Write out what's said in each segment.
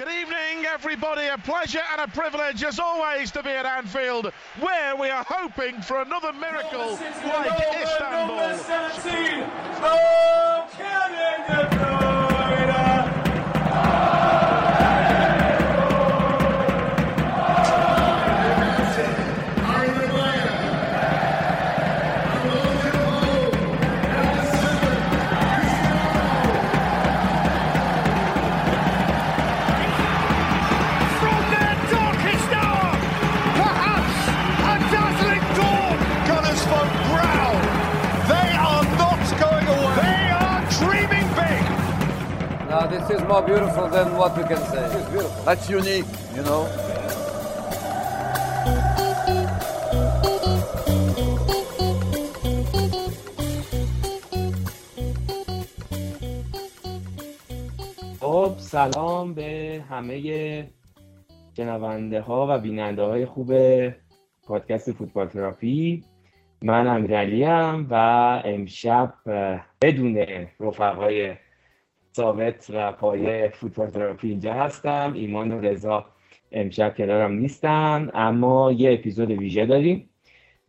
Good evening, everybody. A pleasure and a privilege, as always, to be at Anfield, where we are hoping for another miracle like Istanbul. Number 17, Kevin De This is more beautiful than what we can say. It's beautiful. That's unique, you know. خب سلام به همه شنونده ها و بیننده های خوب پادکست فوتبال تراپی. من امیرعلی ام و امشب بدون رفقای ثابت و پایه فوتبال تراپی اینجا هستم. ایمان و رضا امشب کنارم نیستن، اما یه اپیزود ویژه داریم.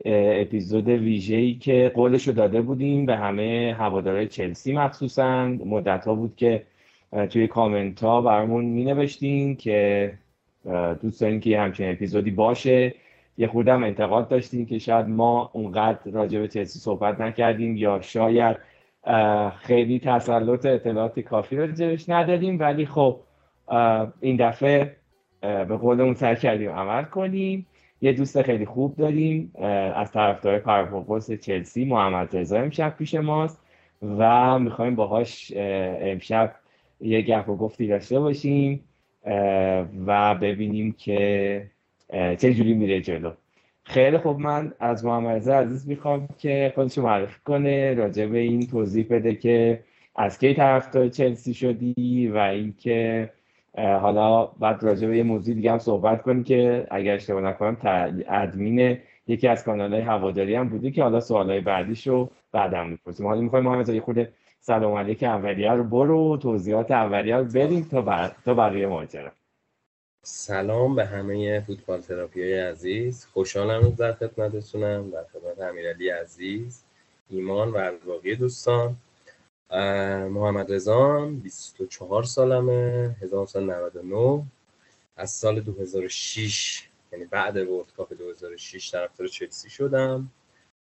اپیزود ویژه‌ای که قولشو داده بودیم به همه هوادارهای چلسی، مخصوصاً مدت‌ها بود که توی کامنت‌ها برامون مینوشتین که دوست دارین که همچین اپیزودی باشه. یه خورده هم انتقاد داشتین که شاید ما اونقدر راجع به چلسی صحبت نکردیم یا شاید خیلی تسلط اطلاعات کافی رو جلوش ندادیم، ولی خب این دفعه به قولمون سعی کردیم عمل کنیم. یه دوست خیلی خوب داریم از طرفدار پرفورمنس چلسی، محمد رضا امشب پیش ماست و میخواییم باهاش امشب یه گپ و گفتی داشته باشیم و ببینیم که چه جوری میره جلو. خیلی خوب، من از محمد رضا عزیز میخوام که خودشو معرفی کنه، راجع به این توضیح بده که از کی طرفدار چلسی شدی و اینکه حالا بعد راجع به یه موضوع دیگه هم صحبت کنیم که اگر اشتباه نکنم ادمین یکی از کانال‌های هواداری هم بودی که حالا سوالای بعدیشو بعدم میپرسیم. حالا میخوایم محمد رضا یه خورده سلام علیک اولیه رو برو توضیحات اولیه رو بدیم تا بقیه ماجرا. سلام به همه فوتبال تراپیای عزیز، خوشحالم در خدمتتونم، در خدمت امیرعلی عزیز، ایمان و باقی دوستان. محمد رضا، 24 سالمه، 1999، از سال 2006 یعنی بعد ورلد کاپ 2006 طرفدار چلسی شدم.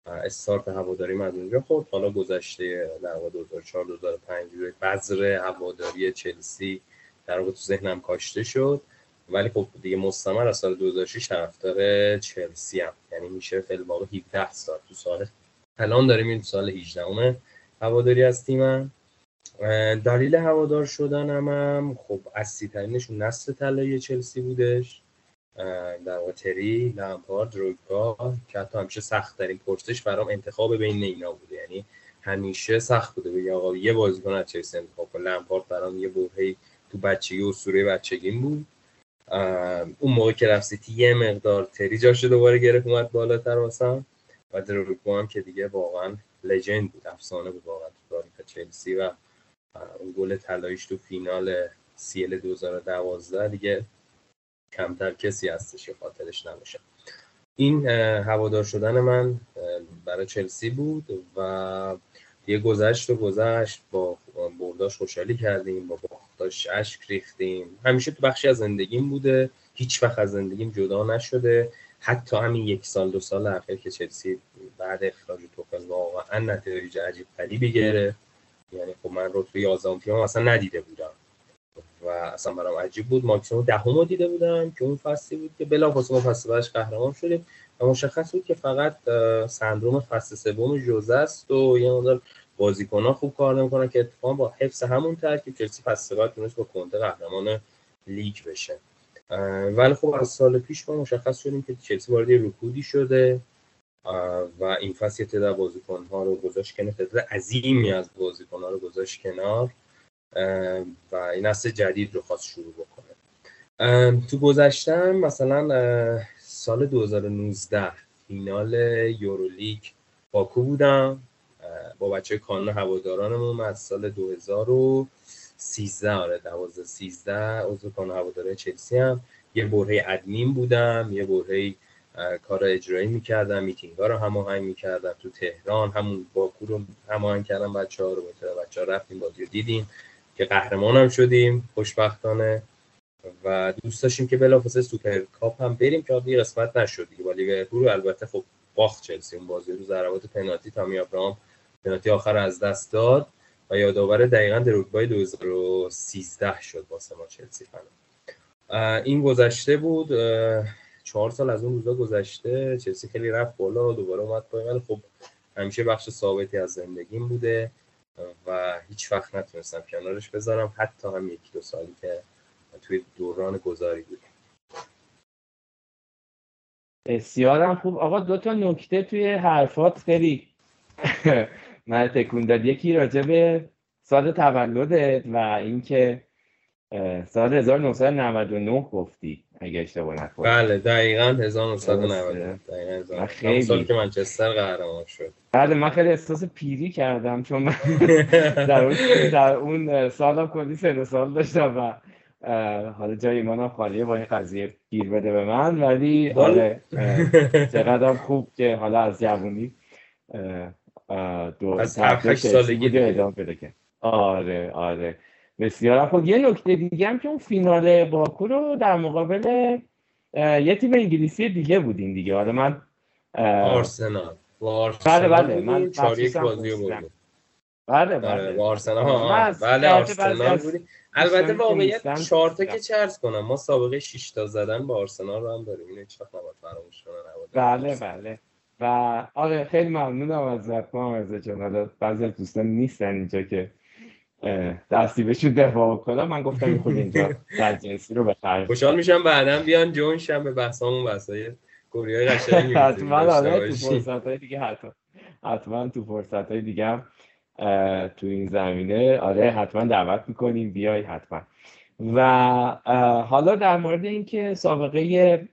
استارت هواداریم از اونجا خورد. حالا گذشته در واقع 2004 2005 بذر هواداری چلسی در واقع تو ذهنم کاشته شد، ولی خب دیگه مستمر از سال 2006 طرفدار چلسی ام، یعنی میشه فعلا واقع 17 سال. تو سال الان داریم این سال 18 هواداری از تیمم. دلیل هوادار شدنم هم خب اصلی ترینشون نسل طلایی چلسی بودش، در واقع تری، لامپارد، دروگبا، که حتی همیشه سخت ترین پرسش برام انتخاب بین اینا بوده. یعنی همیشه سخت بوده بگم آقا یه بازیکن از چلسی انتخاب کنم. لامپارد برام یه برهه‌ای تو بچگی و سوره بچگیم بود. اون موقع که رفت سیتی یه مقدار تری جاش دوباره گرفت اومد بالاتر واسم، و دروگبا هم که دیگه واقعا لژند بود، افسانه بود واقعا تو تاریخ چلسی، و اون گل طلاییش تو فینال CL 2012 دیگه کمتر کسی هستش که خاطرش نمیشه. این هوادار شدن من برای چلسی بود و دیگه گذشت با برداش خوشحالی کردیم، با باختاش اشک ریختیم. همیشه تو بخشی از زندگیم بوده، هیچ وقت از زندگیم جدا نشده. حتی همین یک سال دو سال اخیر که چلسی بعد اخراج توخل واقعا نتایج عجیب غریبی گرفت، یعنی خب من رتبه 11 تیم اصلا ندیده بودم و اصلا برام عجیب بود. ماکسیمو دهمو دیده بودم که اون فصلی بود که بلافاصله فصل بعدش قهرمان شدیم و مشخص بود که فقط سندروم فصل سوم ژوزه است و یه مقدار بازیکن‌ها خوب کار نمی‌کنن که اتفاقا با حفظ همون ترکیب چلسی فصل بعد تونست با کنته قهرمان لیگ بشه. ولی خب از سال پیش ما مشخص شدیم که چلسی وارد رکودی شده و این فصل تعداد بازیکن‌ها رو گذاشت کنار، تعداد عظیمی از بازیکن‌ها رو گذاشت کنار و این نسل جدید رو خواست شروع بکنه. تو گذشتم مثلا سال 2019 فینال یورولیگ باکو بودم با بچه کانون هوادارانمون. از سال 2000 13 آره 12 13 عضو کانون هواداری چلسی هم یه برهه ادمین بودم، یه برهه کار اجرایی می‌کردم، میتینگ‌ها رو هماهنگ می‌کردم تو تهران، همون باکو رو هماهنگ کردم بچه‌ها رو، بچه‌ها رفتیم بازی رو دیدیم که قهرمان هم شدیم خوشبختانه و دوست داشتیم که بلافاصله سوپر کاپ هم بریم که دیگه قسمت نشد دیگه با لیورپول. البته خب باخت چلسی اون بازی رو، ضربات پنالتی تامی آبراهام پنالتی آخر از دست داد و یادآور دقیقاً دروگبای 2013 شد واسه ما چلسی فنا. این گذشته بود، 4 سال از اون روزا گذشته، چلسی خیلی رفت بالا، دوباره اومد پایین، ولی خب همیشه بخش ثابتی از زندگیم بوده و هیچ وقت نتونستم کنارش بذارم، حتی هم یکی دو سالی که توی دوران گذاری بودیم. بسیارم خوب. آقا دو تا نکته توی حرفات خیلی من تکون داد، یکی راجع به سال تولدت و اینکه سال 1999 گفتی اگه اشتباه نکنم. بله دقیقاً 1999 دقیقاً خیلی سال که منچستر قهرمان شد. بله من خیلی احساس پیری کردم چون من در اون سالم کلی سن سال داشتم و حالا جای ایمانم خالیه با این قضیه گیر بده به من، ولی حالا چقدرم خوب که حالا از جوونی از 7-8 سالگی دیگه ادامه پیدا کرد. آره آره بسیار خوب. یه نکته دیگه هم که اون فینال باکو رو در مقابل یه تیم انگلیسی دیگه بودین دیگه. حالا من آرسنال بله من 4-1 بازی بودم. بله آرسنال بله آرسنال بودی. البته واقعیت 4 تا که چرز کنم ما سابقه 6 تا زدن با آرسنال رو هم داریم، اینو هیچ وقت نباید فراموش کنن. بله و آره خیلی ممنونم از محمد رضا جان. حالا بعضی از دوستان نیستن اینجا که دستی بهشون دفاع کنم، من گفتم خود اینجا ترجمه‌سی رو بخرم. خوشحال میشم بعداً بیان جون شم به بحثامون واسه گوریای قشنگ. حتما آره تو فرصت‌های دیگه حتما تو فرصت‌های دیگه تو این زمینه آره حتما دعوت میکنیم بیای حتما. و حالا در مورد اینکه سابقه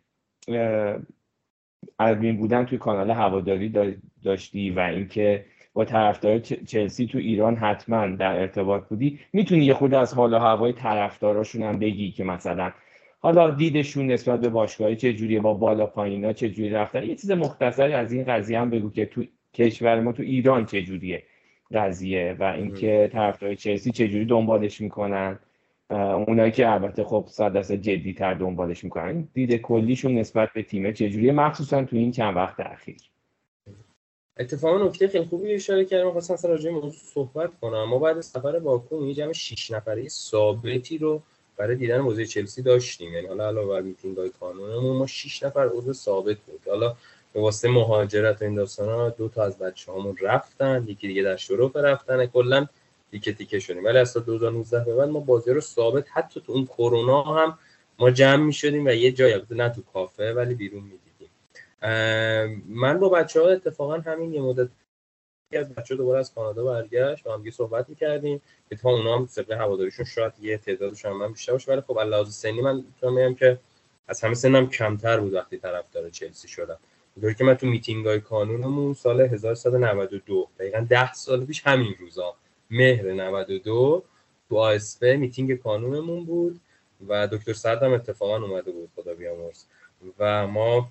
ادمین بودن توی کانال هواداری داشتی و اینکه با طرفدار چلسی تو ایران حتما در ارتباط بودی، میتونی یه خود از حال و هوای طرفداراشون هم بگی که مثلا حالا دیدشون نسبت به باشگاهی چجوریه، با بالا پایینا چجوری رفتن، یه چیز مختصری از این قضیه هم بگو که تو کشور ما تو ایران چجوریه قضیه و اینکه طرفدار چلسی چجوری دنبالش میکنن، اونایی که البته خب 100% جدی‌تر دنبالش میکنن، دید کلیشون نسبت به تیم چجوریه مخصوصا تو این چند وقت اخیر. اتفاقا نکته خیلی خوبی اشاره کردم، خواستم اصلا راجع به موضوع صحبت کنم. ما بعد از سفر باکو یه جمع 6 نفره ثابتی رو برای دیدن بازی چلسی داشتیم، یعنی حالا علاوه بر میتینگ‌های کانونمون ما 6 نفر عضو ثابت بود. حالا به واسطه مهاجرت و این داستانا 2 تا از بچه‌هامون رفتن، یکی دیگه در شروع رفتن، کلا تیکه تیکه شدیم. ولی از 2019 به بعد ما بازی رو ثابت حتی تو اون کرونا هم ما جمع می‌شدیم و یه جایی نه تو کافه ولی بیرون می‌دیدیم. من با بچه‌ها اتفاقا همین یه مدت از بچه‌ها دوباره از کانادا برگشت و همگی صحبت می‌کردیم. اتفاقا اونا هم سبقه هواداریشون شاید یه تعدادش هم بیشتر باشه، ولی خب علاوه سنی من می‌تونم بگم که از همه سنم کمتر بود وقتی طرفدار چلسی شدم. اینطوری که من تو میتینگ‌های کانونمون سال 1192 دقیقاً 10 سال پیش همین روزا مهر 92 تو آسپ میتینگ کانونمون بود و دکتر سعد هم اتفاقا اومده بود خدا بیامرز و ما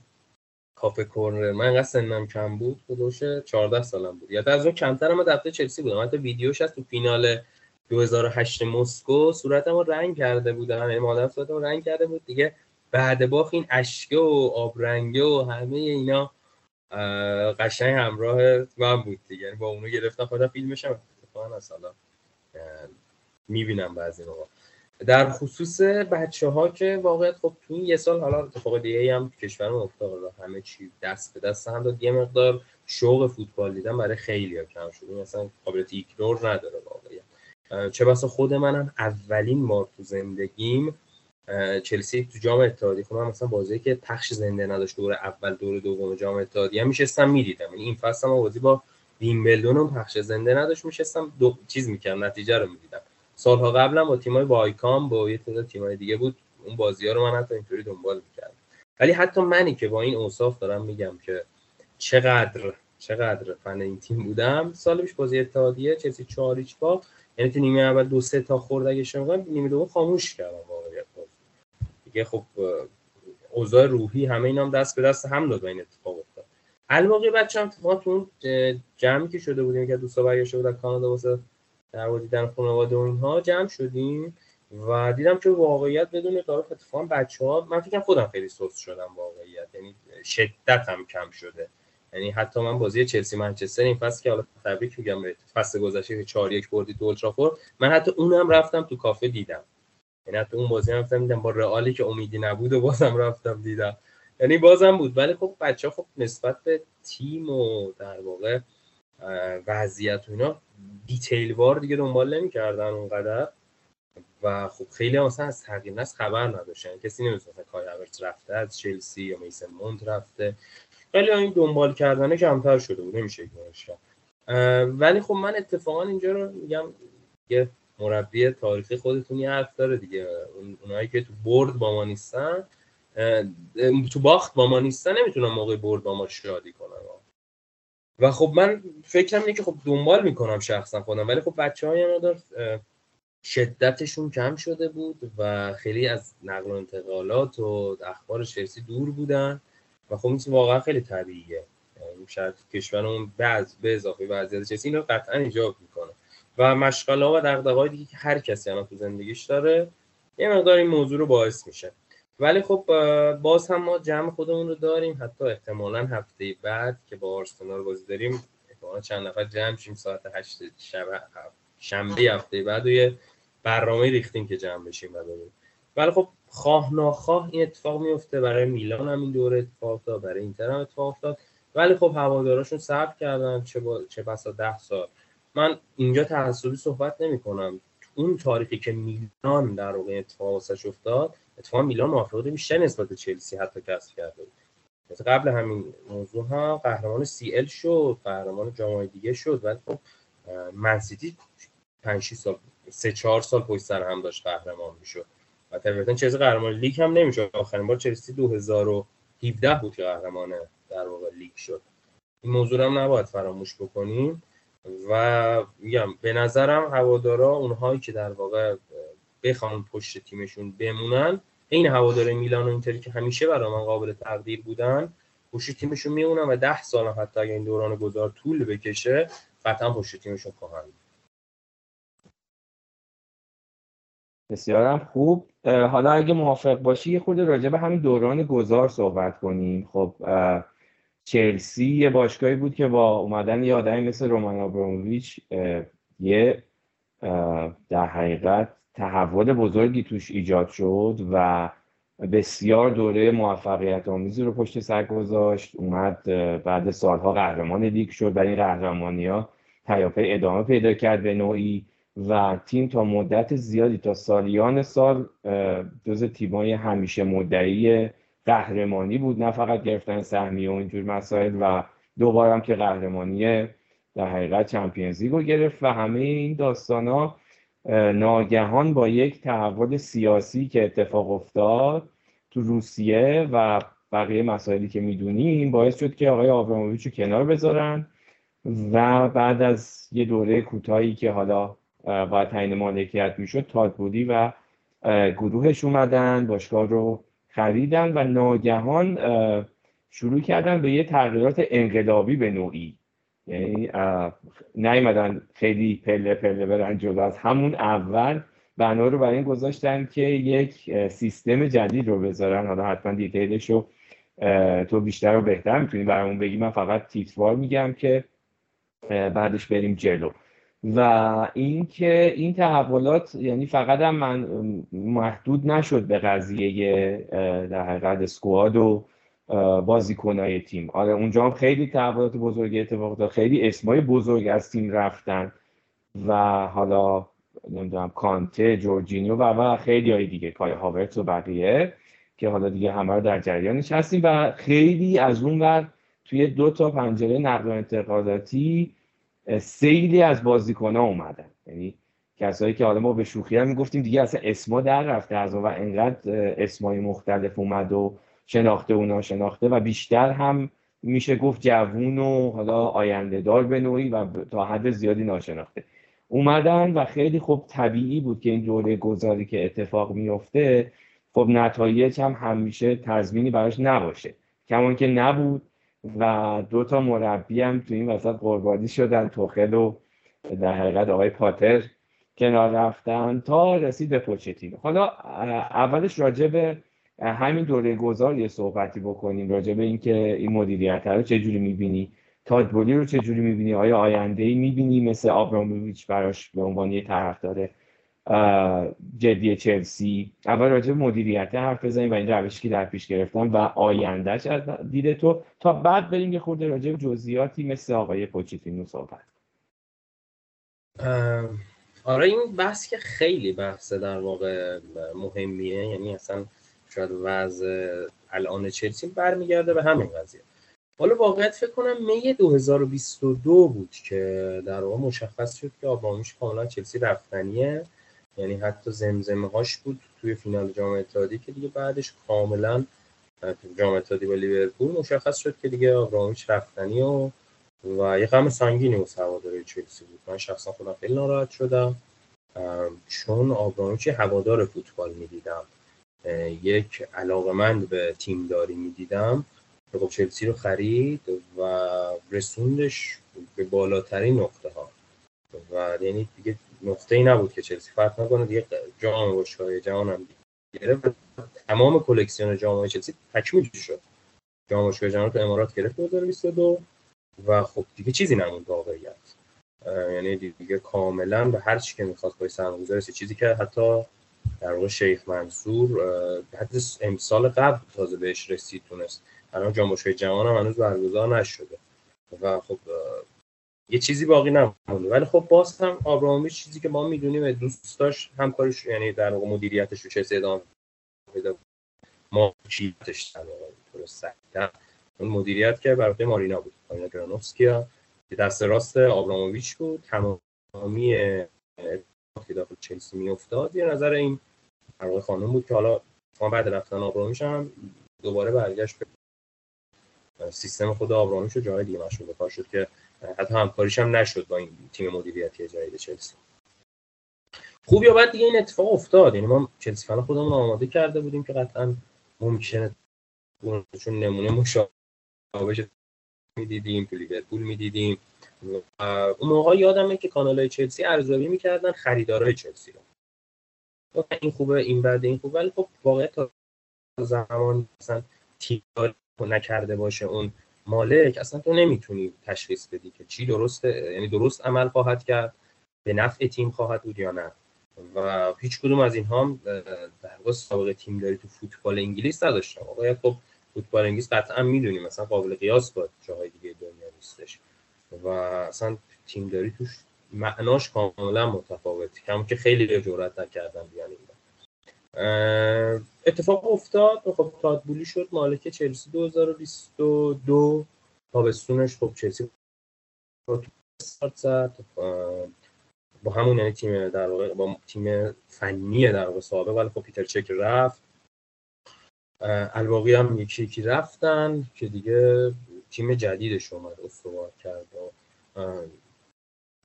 کافه کورنر، من انقدر سنم کم بود، خودش 14 سالم بود، یاد از اون کمتر. من دفتر چلسی بودم، حتی ویدیوش از تو فینال 2008 مسکو صورتمو رنگ کرده بودم، یعنی مادرم صورتمو رنگ کرده بود دیگه، بعد باخت این اشکه و آبرنگه و همه اینا قشنگ همراه من بود دیگه، یعنی با اونو گرفتم خودم فیلمشم مثلا میبینم بعضی موقع. در خصوص بچه‌ها که واقعا خب تو این یه سال حالا اتفاق دیگه‌ای هم کشورمون افتاد، همه چی دست به دست هم داد، یه مقدار شوق فوتبال دیدن برای خیلی‌ها کم شد، مثلا قابلیت ایگنور نداره واقعا. چه بسا خود منم اولین بار تو زندگیم چلسی تو جام اتحادیه، خب من مثلا بازی که پخش زنده نداشت دوره اول دوره دوم جام اتحادیه میشستم می‌دیدم، این فصل هم بازی با ویمبلدون پخش زنده نداشت، میشستم دو چیز میکردم نتیجه رو میدیدم. سالها قبلم با تیمای وایکام با یه تعداد تیمای دیگه بود، اون بازی‌ها رو من حتی اینطوری دنبال میکردم. ولی حتی منی که با این اوصاف دارم میگم که چقدر فن این تیم بودم، سال پیش بازی اتحادیه چلسی 4-0 باخت، یعنی تو نیمه اول 2-3 تا خورد اگه شما نیمه دوم خاموش کردن واقعیت دیگه. خب اوضاع روحی همه اینا هم دست به دست هم داد و این اتفاق افتاد. الواقعی بچه‌ام تو اون جمعی که شده بودیم که دوستا برگشته بودن کانادا واسه در دیدن خانواده اونها جمع شدیم و دیدم که واقعیت بدون تعارف اتفاقا بچه‌ها، من فکر خودم خیلی سست شدم واقعیت، یعنی شدتم کم شده. یعنی حتی من بازی چلسی منچستر این فصل که حالا تبریک میگم به فصل گذشته که 4-1 بردید اولد ترافورد، من حتی اونم رفتم تو کافه دیدم. یعنی حتی اون بازی هم رفتم دیدم با رئالی که امیدی نبود و بازم رفتم دیدم. یعنی بازم بود. ولی خب بچه‌ها خب نسبت به تیم و در واقع وضعیت و اینا دیتیل وار دیگه دنبال نمی‌کردن اونقدر و خب خیلی مثلا از تغییر نس خبر نداشتن. کسی نمی‌دونست مثلا کای هاورتس رفته از چلسی یا میسن مونت رفته. ولی این دنبال کردنه کمتر شده بود، نمیشه گفتش که. ولی خب من اتفاقا اینجا رو میگم یه مربی تاریخی خودتون یه حرف داره دیگه، اونایی که تو برد با ما نیستن، تو باخت با ما نیستن، نمیتونن موقع برد با ما شادی کنن. و خب من فکرم اینه که خب دنبال میکنم شخصا خودم، ولی خب بچه‌های ما دار شدتشون کم شده بود و خیلی از نقل و انتقالات و اخبار شرسی دور بودن و خب این واقعا خیلی طبیعیه. شاید کشورمون به اضافه وضعیت چلسی اینو قطعا ایجاب میکنه و مشغله‌ها و دغدغه‌های دیگه که هر کسی الان تو زندگیش داره یه مقدار این موضوع رو باعث میشه. ولی خب باز هم ما جمع خودمون رو داریم، حتی احتمالاً هفته بعد که با آرسنال بازی داریم احتمالاً چند نفر جمع شیم ساعت 8 شنبه هفته بعد و یه برنامه ریختیم که جمع بشیم و ببینیم. ولی خب خواه ناخواه این اتفاق میفته، برای میلان هم این دوره اتفاق افتاد، برای اینتر هم اتفاق افتاد، ولی خب هواداراشون صبر کردن چه بسا 10 سال. من اینجا تعصبی صحبت نمی‌کنم، اون تاریخی که میلان در واقع اتفاق واسش افتاد، اتفاقا میلان موافقه بیشتر نسبت به چلسی حتی کسب کرده بود. مثل قبل همین موضوع هم قهرمان CL شد، قهرمان جام‌های دیگه شد، ولی خب منسیتی 5-6 سال 3-4 سال پشت سر هم داشت قهرمان میشد. و طبیعتاً چلسی قهرمان لیگ هم نمیشد. آخرین بار چلسی 2017 بود که قهرمان در واقع لیگ شد. این موضوع هم نباید فراموش بکنیم و میگم به نظرم هوادارا اونهایی که در واقع بخوان پشت تیمشون بمونن، این هواداره میلان و اینتری که همیشه برای من قابل تقدیر بودن، پشت تیمشون میمونن و 10 سال حتی اگه این دوران گذار طول بکشه قطعا پشت تیمشون خواهند بود. بسیارم خوب. حالا اگه موافق باشی یه خورده راجع به همین دوران گذار صحبت کنیم. خب چلسی یه باشگاهی بود که با اومدن یه آدمی مثل رومان آبراموویچ یه در حقیقت تحول بزرگی توش ایجاد شد و بسیار دوره موفقیت آمیزی رو پشت سر گذاشت. اومد بعد سالها قهرمان لیگ شد، برای این قهرمانی‌ها تیاپی ادامه پیدا کرد به نوعی و تیم تا مدت زیادی تا سالیان سال جز تیم‌های همیشه مدعی قهرمانی بود، نه فقط گرفتن سهمیه و اینجور مسائل، و دوباره هم که قهرمانی در حقیقت چمپیونز لیگ رو گرفت و همه این داستان‌ها ناگهان با یک تحول سیاسی که اتفاق افتاد تو روسیه و بقیه مسائلی که میدونیم باعث شد که آقای آبراموویچ رو کنار بذارن و بعد از یه دوره کوتاهی که حالا باید تعیین مالکیت میشد، تادبودی و گروهش اومدن باشگاه رو خریدن و ناگهان شروع کردن به یه تغییرات انقلابی به نوعی. یعنی نیومدن خیلی پله پله برن جلو، از همون اول بنا رو برای این گذاشتن که یک سیستم جدید رو بذارن. حالا حتما دیتیلش رو تو بیشتر و بهتر میتونی برامون بگی، من فقط تیتروار میگم که بعدش بریم جلو. و اینکه این تحولات یعنی فقط هم من محدود نشد به قضیه در حقیقت اسکواد و بازیکنای تیم. آره اونجا هم خیلی تحولات بزرگی اتفاق افتاد، خیلی اسمای بزرگ از تیم رفتن و حالا نمیدونم کانته، جورجینیو و خیلیای دیگه، کای هاورتس و بقیه که حالا دیگه همه رو در جریانش هستیم. و خیلی از اون ور توی 2 تا پنجره نقل و انتقالاتی سیلی از بازیکن‌ها اومدن، یعنی کسایی که حالا ما به شوخی هم میگفتیم دیگه اصلا اسما در رفته از اون و انقدر اسمای مختلف اومد و شناخته و ناشناخته و بیشتر هم میشه گفت جوون و حالا آینده دار به نوعی و تا حد زیادی ناشناخته. اومدن و خیلی خب طبیعی بود که این جوله گذاری که اتفاق میفته خب نتایج هم همیشه تضمینی براش نباشه، کمان که نبود و دوتا مربی هم تو این وسط قربانی شدن، توخل و در حقیقت آقای پاتر کنار رفتن تا رسید به پوچتینو. حالا اولش راجع به همین دوره گذار یه صحبتی بکنیم، راجع به این که این مدیریت رو چجوری میبینی، تادبولی رو چجوری میبینی، آیا آینده‌ای میبینی مثل آبراموویچ براش به عنوان یه طرفدار جدی چلسی؟ اول راجع به مدیریت حرف بزنیم و این روشی که در پیش گرفتن و آیندهش از دید تو، تا بعد بریم یه خورده راجع به جزئیاتی مثل آقای پوچتینو صحبت. آره این بحث که خیلی بحث در واقع مهمیه، یعنی اصلا شاید وضع الان چلسی برمیگرده به همین قضیه. حالا واقعیت فکر کنم می 2022 بود که در واقع مشخص شد که آباموش کاملا چلسی رفتنیه، یعنی حتی زمزمه‌هاش بود توی فینال جام اتحادیه که دیگه بعدش کاملا جام اتحادیه با لیورپول مشخص شد که دیگه آباموش رفتنیه و یه غم سنگینی و هواداری چلسی بود. من شخصا خودم خیلی ناراحت شدم چون آبرامویچ هوادار فوتبال میدیدم، یک علاقه‌مند به تیمداری میدیدم که خب چلسی رو خرید و رسوندش به بالاترین نقطه ها و یعنی دیگه نقطه‌ای نبود که چلسی فرق نکنه، دیگه جام و شای جهان هم گرفت، تمام کلکسیون جام‌های چلسی تکمیل شد، جام و شای جهان تو امارات گرفت 2022 و خب دیگه چیزی نموند واقعیت، یعنی دیگه کاملا به هر چی که میخواد پای سرمایه‌گذار رسید، چیزی که حتی در واقع شیخ منصور حتی امسال قبل تازه بهش رسید تونست، الان جام باشگاه‌های جهان هم هنوز برگزار نشده و خب یه چیزی باقی نمونده. ولی خب باز هم آبراهامی چیزی که ما میدونیم دوست داشت همکارش، یعنی در واقع مدیریتش رو چه ادامه بده، ما چیزش در واقع تو رو سکتن اون مدیریت که برای مارینا بود، مارینا گرانوفسکیا که دست راست آبراموویچ بود، تمامی که داخل چلسی می افتاد یه نظر این علاقه خانم بود که حالا ما بعد رفتن آبراموویچ هم دوباره برگشت به سیستم خود آبراموویچ و جای دیگه مشغول به کار شد که حتی همکاریش هم نشد با این تیم مدیریتی جدید چلسی. خوب یا بد دیگه این اتفاق افتاد، یعنی ما چلسی فنا خودمون آماده کرده بودیم که قطعاً ممکنه چون نمونه مشابه آبش می‌دیدیم تو لیورپول می‌دیدیم. اون موقع یادمه که کانال‌های چلسی ارزیابی می‌کردن خریدارای چلسی رو، این خوبه این بده این خوبه، ولی خب واقعا تا زمان مثلا تیار نکرده باشه اون مالک اصلا تو نمیتونی تشخیص بدی که چی درسته، یعنی درست عمل خواهد کرد به نفع تیم خواهد بود یا نه و هیچ کدوم از اینها هم در واقع سابقه تیمداری تو فوتبال انگلیس نداشتن. واقعا خب فوتبال انگلیس قطعا میدونیم مثلا قابل قیاس با جاهای دیگه دنیا نیستش و اصلا تیم داری توش معناش کاملا متفاوته، همون که خیلی جرئت نکردن بیان این اتفاق افتاد. خب تادبولی شد مالک چلسی 2022 تابستونش، خب چلسی رو استارت زد با همون یعنی تیم در واقع با تیم فنی در واقع سابق، ولی خب پیتر چک رفت، الباقی هم یکی یکی رفتن که دیگه تیم جدیدش اومد استوار کرد و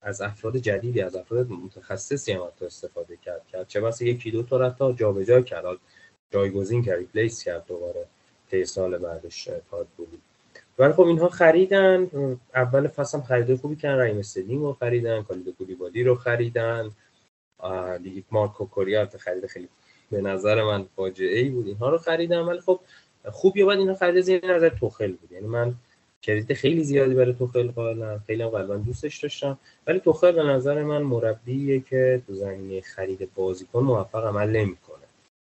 از افراد جدیدی از افراد متخصصی هم استفاده کرد، چه بسا یکی دو تا رفت جابجا کرد، جایگزین کرد، ریپلیس کرد دوباره طی سال بعدش پاد بود. ولی خب اینها خریدن، اول فصل هم خریده خوبی کردن، رایم استرلینگ رو خریدن، کالیدو کولیبالی رو خریدن، دیگه مارکو کوریا رو خرید خیلی به نظر من فاجعه‌ای بود، اینها رو خریدم. ولی خب خوب یا بد اینا خرید زیر نظر توخل بود، یعنی من کردیت خیلی زیادی برای توخل قائلم، خیلی هم قلباً دوستش داشتم، ولی توخل به نظر من مربیه که تو زمینه خرید بازیکن موفق عمل نمی‌کنه،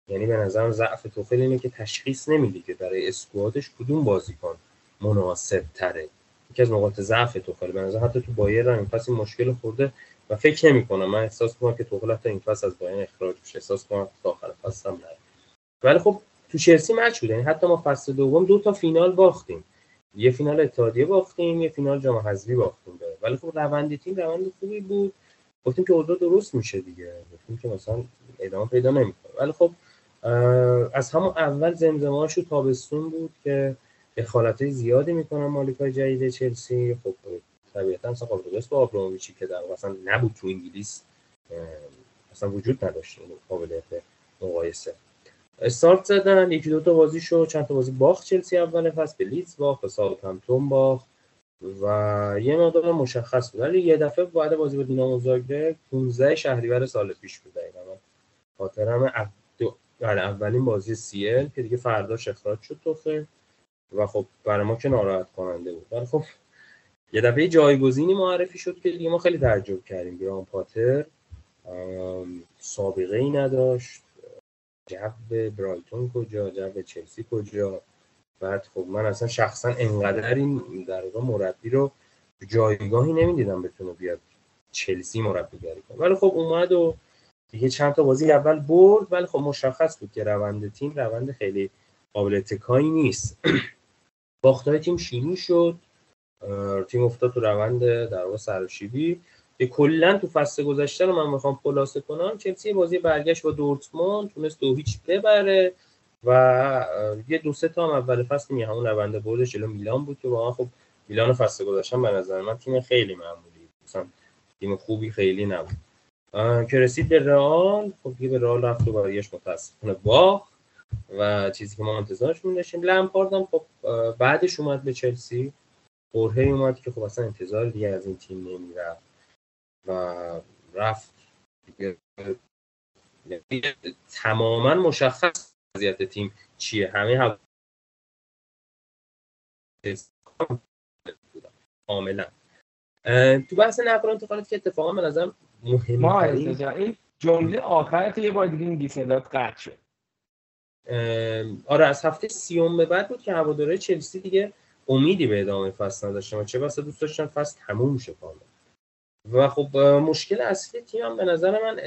یعنی به نظرم ضعف توخل اینه که تشخیص نمیده که برای اسکوادش کدوم بازیکن مناسب تره، یکی از نقاط ضعف توخل به نظر حتی تو بایر هم پس این مشکل خورده و فکر نمی‌کنم من احساس می‌کنم که توخل تا این فصل از بایرن اخراج بشه، احساس می‌کنم تا آخر فصل هم نره. ولی خب تو چلسی مچ بود، یعنی حتی ما فصل دوم دو تا فینال باختیم، یه فینال اتحادیه باختیم، یه فینال جام حذفی باختیم، ولی خب روند تیم روند خوبی بود، گفتیم که اوضاع درست میشه دیگه، گفتیم که مثلا ادامه پیدا نمی‌کنه. ولی خب از همون اول زمزمه‌هاشو تابستون بود که دخالت‌های زیادی می‌کنن مالکای جدید چلسی، خب طبیعتاً مثلا قابلوگس با آبراموویچی که در واقع نبود تو انگلیس اصلا وجود نداشت، این قابل مقایسه. استارت زدن یکی دو تا بازیشو، چند تا بازی باخت چلسی اول فصل، به لیدز باخت، به ساوثهمپتون باخت و یه مقدار مشخص بود، ولی یه دفعه بعد بازی با دینامو زاگرب 15 شهریور سال پیش بود دیگه، خاطرم اولین بازی سی ال که دیگه فرداش اخراج شد توخه و خب برای ما که ناراحت کننده بود، ولی خب یه دفعه جایگزینی معرفی شد که دیگه ما خیلی تعجب کردیم. گران پاتر سابقه ای نداشت، جب برایتون کجا، جب چلسی کجا، بعد خب من اصلا شخصا انقدر این در واقع مربی رو جایگاهی نمیدیدم بتونه بیاد چلسی مربیگری کنه، ولی خب اومد و دیگه چند تا بازی اول برد، ولی خب مشخص بود که روند تیم روند خیلی قابل اتکایی نیست. باختای تیم شیرو شد، تیم افتاد تو روند در واقع سرشیبی. کلا تو فصل گذشته رو من میخوام خلاصه کنم، چلسی بازی برگشت با دورتموند تونست 2-0 ببره و یه دو سه تا هم اول فصل می همون روند بردش جلو میلان بود که واقعا خب میلان فصل گذشته به نظر من تیم خیلی معمولی، مثلا تیم خوبی خیلی نبود. که رسید به رئال، خب دیگه به رئال رفت و برایش متاسفانه باخت و چیزی که ما انتظارش داشتیم. لمپارد هم خب بعدش اومد به چلسی، خورهی اومد که خب اصلا انتظار دیگه از این تیم نمی رفت و رفت دیگه. تماما مشخص وضعیت تیم چیه، همه هم کاملا تو بحث نقل و انتقالات که اتفاقا به نظرم مهمه. این جمله آخرت یه بار دیگه این صدات قطع شد. آره از هفته 30 به بعد بود که هواداره چلسی دیگه امیدی به ادامه فصل نداشتن و چه بسا دوست داشتن فصل تموم میشه کاملا. و خب مشکل اصلی تیم هم به نظر من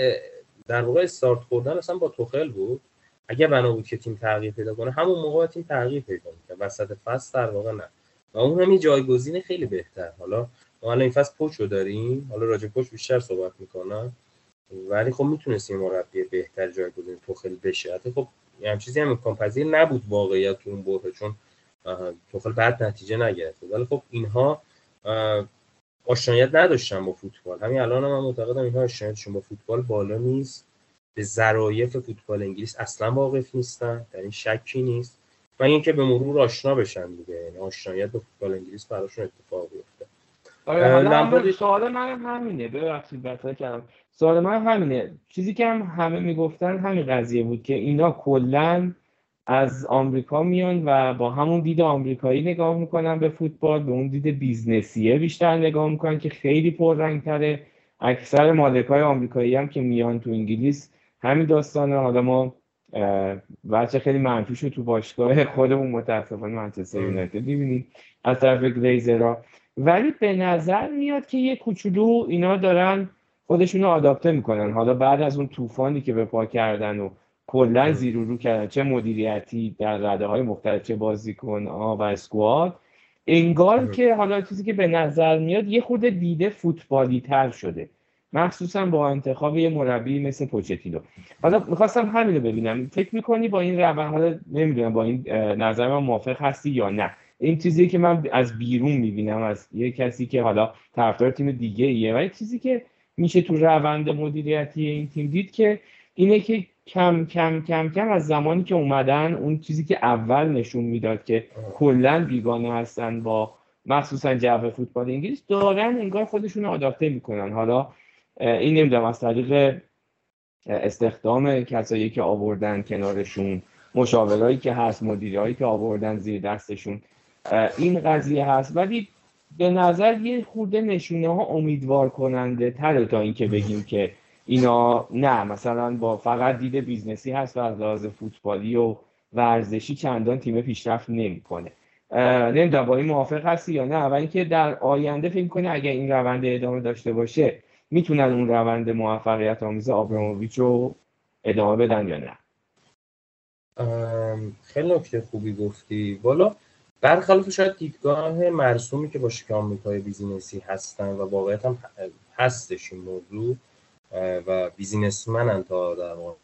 در واقع استارت خوردن اصلا با توخل بود. اگه بنا بود که تیم تغییر پیدا کنه همون موقع تیم تغییر پیدا می‌کنه، وسط فصل در واقع نه، و اون هم یه جایگزین خیلی بهتر. حالا ما الان این فصل پوچو داریم، حالا راجع به پوچ بیشتر صحبت می‌کنم، ولی خب میتونستیم مربی بهتر جایگزین توخل بشه. حتی خب یه چیزی هم امکان پذیر نبود واقعیت تو اون بره، چون توخل بعد نتیجه نگرفت، ولی خب اینها آشنایت نداشتن با فوتبال. همین الان هم من معتقدم اینها آشنایتشون با فوتبال بالا نیست، به ظرایف فوتبال انگلیس اصلا واقف نیستن، در این شکی نیست، و اینکه به مرور آشنا بشن دیگه، یعنی آشنایت با فوتبال انگلیس براشون اتفاق بیفته. آره سوال من همینه، ببخشید بحثا کردم، سوال من همینه، چیزی که هم همه میگفتن همین قضیه بود که اینا کلا از آمریکا میان و با همون دید آمریکایی نگاه میکنن به فوتبال، به اون دید بیزنسیه بیشتر نگاه میکنن که خیلی پررنگ‌تره. اکثر مالکای آمریکایی هم که میان تو انگلیس همین داستانه. حالا ما بچه خیلی منفیشو تو باشگاه خودمون متأسفانه منچستر یونایتد می‌بینیم از طرف گلیزرها، ولی به نظر میاد که یه کوچولو اینا دارن خودشونو آداپته میکنن. حالا بعد از اون طوفانی که به پا کردن و کلا زیر و رو کردن، چه مدیریتی در رده‌های مختلف، چه بازیکن‌ها و اسکواد، انگار که حالا چیزی که به نظر میاد یه خورده دیده فوتبالی‌تر شده، مخصوصا با انتخاب یه مربی مثل پوچتینو. حالا می‌خواستم همین رو ببینم، فکر می‌کنی با این روند، حالا نمی‌دونم با این نظر من موافق هستی یا نه، این چیزی که من از بیرون می‌بینم از یه کسی که حالا طرفدار تیم دیگه ایه، ولی چیزی که میشه تو روند مدیریتی این تیم دید که اینه که کم کم کم کم از زمانی که اومدن، اون چیزی که اول نشون میداد که کلا بیگانه هستن با مخصوصا جو فوتبال انگلیس، دارن انگار خودشون آداپته میکنن. حالا این نمیدونم از طریق استخدام کسایی که آوردن کنارشون، مشاورایی که هست، مدیرایی که آوردن زیر دستشون، این قضیه هست، ولی به نظر یه خورده نشونه ها امیدوار کننده تره تا اینکه بگیم که اینا نه مثلا با فقط دید بیزنسی هست و از لحاظ فوتبالی و ورزشی چندان تیم پیشرفت نمیکنه. نمیدونم با این موافق هستی یا نه، ولی که در آینده فکر کنی اگه این روند ادامه داشته باشه میتونن اون روند موفقیت آمیز آبراموویچ رو ادامه بدن یا نه؟ خیلی نکته خوبی گفتی. والا برخلاف شاید دیدگاه مرسومی که با شکام‌های بیزینسی هستن و واقعیت هم هستش این موضوع و بیزینسمنن تا در واقع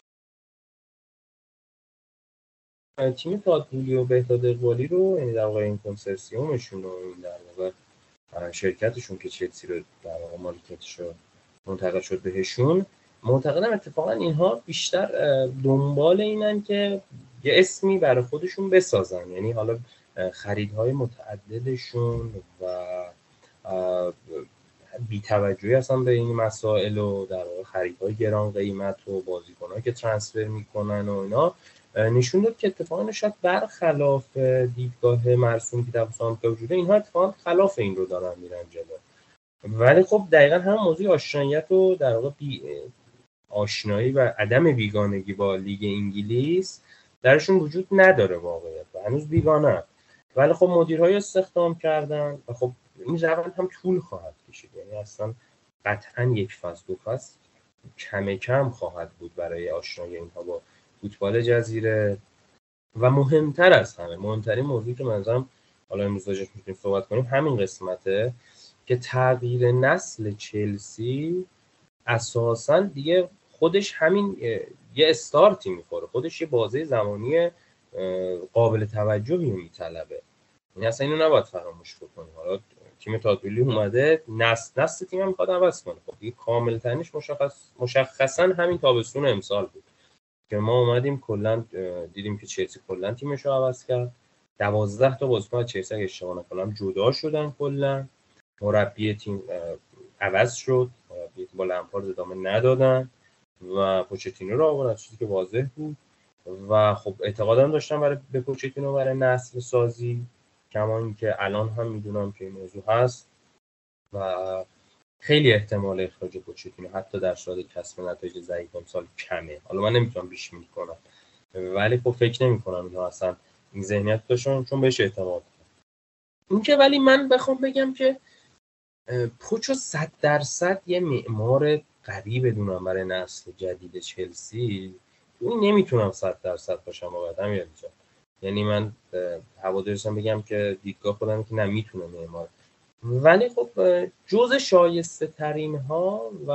تیم تاتولی و بهداد اقبالی رو، یعنی در واقع این کنسرسیومشون رو، این در واقع شرکتشون که چلسی رو در واقع مالکیتش رو منتقل شد بهشون، معتقدم اتفاقا اینها بیشتر دنبال اینن که یه اسمی برای خودشون بسازن، یعنی حالا خریدهای متعددشون و بی‌توجهی اصلا به این مسائل و در واقع خریدهای گران قیمت و بازیکن‌هایی که ترانسفر میکنن و اینا نشون داد که اتفاقا شاید برخلاف دیدگاه مرسوم که در سامپا وجوده، اینها اتفاقا خلاف این رو دارن میرن جلو. ولی خب دقیقاً هم موضوع آشناییت و در واقع آشنایی و عدم بیگانگی با لیگ انگلیس درشون وجود نداره واقعیت و هنوز بیگانه. ولی خب مدیرهای استخدام کردن و خب این روند هم طول خواهد کشید، یعنی اصلا قطعاً یک فصل دو فصل کمه کم خواهد بود برای آشنایی اینها با فوتبال جزیره. و مهمتر از همه، مهمترین موضوعی که منظرم حالا امروز راجعش میتونیم صحبت کنیم همین قسمته که تغییر نسل چلسی اساساً دیگه خودش همین یه استارتی میخوره، خودش یه بازه زمانی قابل توجهی میطلبه. یعنی اصلا اینو نباید فراموش بکنیم. حالا تیم تاتولی اومده نسل تیم هم میخواد عوض کنه، خب دیگه کامل ترینش مشخصاً همین تابستون امسال بود که ما اومدیم کلا دیدیم که چلسی کلا تیمش رو عوض کرد. 12 تا بازیکن چلسی اگه اشتباه نکنم جدا شدن، کلا مربی تیم عوض شد، مربی با لمپارد ادامه ندادن و پوچتینو رو آوردن، چیزی که واضح بود. و خب اعتقادم داشتم برای به پوچتینو برای نسل سازی، کما اینکه الان هم میدونم که این موضوع هست و خیلی احتمال اخراج پوچتینو حتی در صورت کسب نتایج ضعیف امسال کمه. حالا من نمیتونم پیش‌بینی کنم، ولی خب فکر نمی‌کنم اینا اصلا این ذهنیت داشتن چون بهش اعتماد کردن. این که ولی من بخوام بگم که پوچو 100% یه معمار قوی بدونم برای نسل جدید چلسی، اون نمیتونم 100% باشم واقعا میگم. یعنی من هوادارشم بگم که دیدگاه خودم که نمیتونه معمار، ولی خب جزء شایسته ترین ها و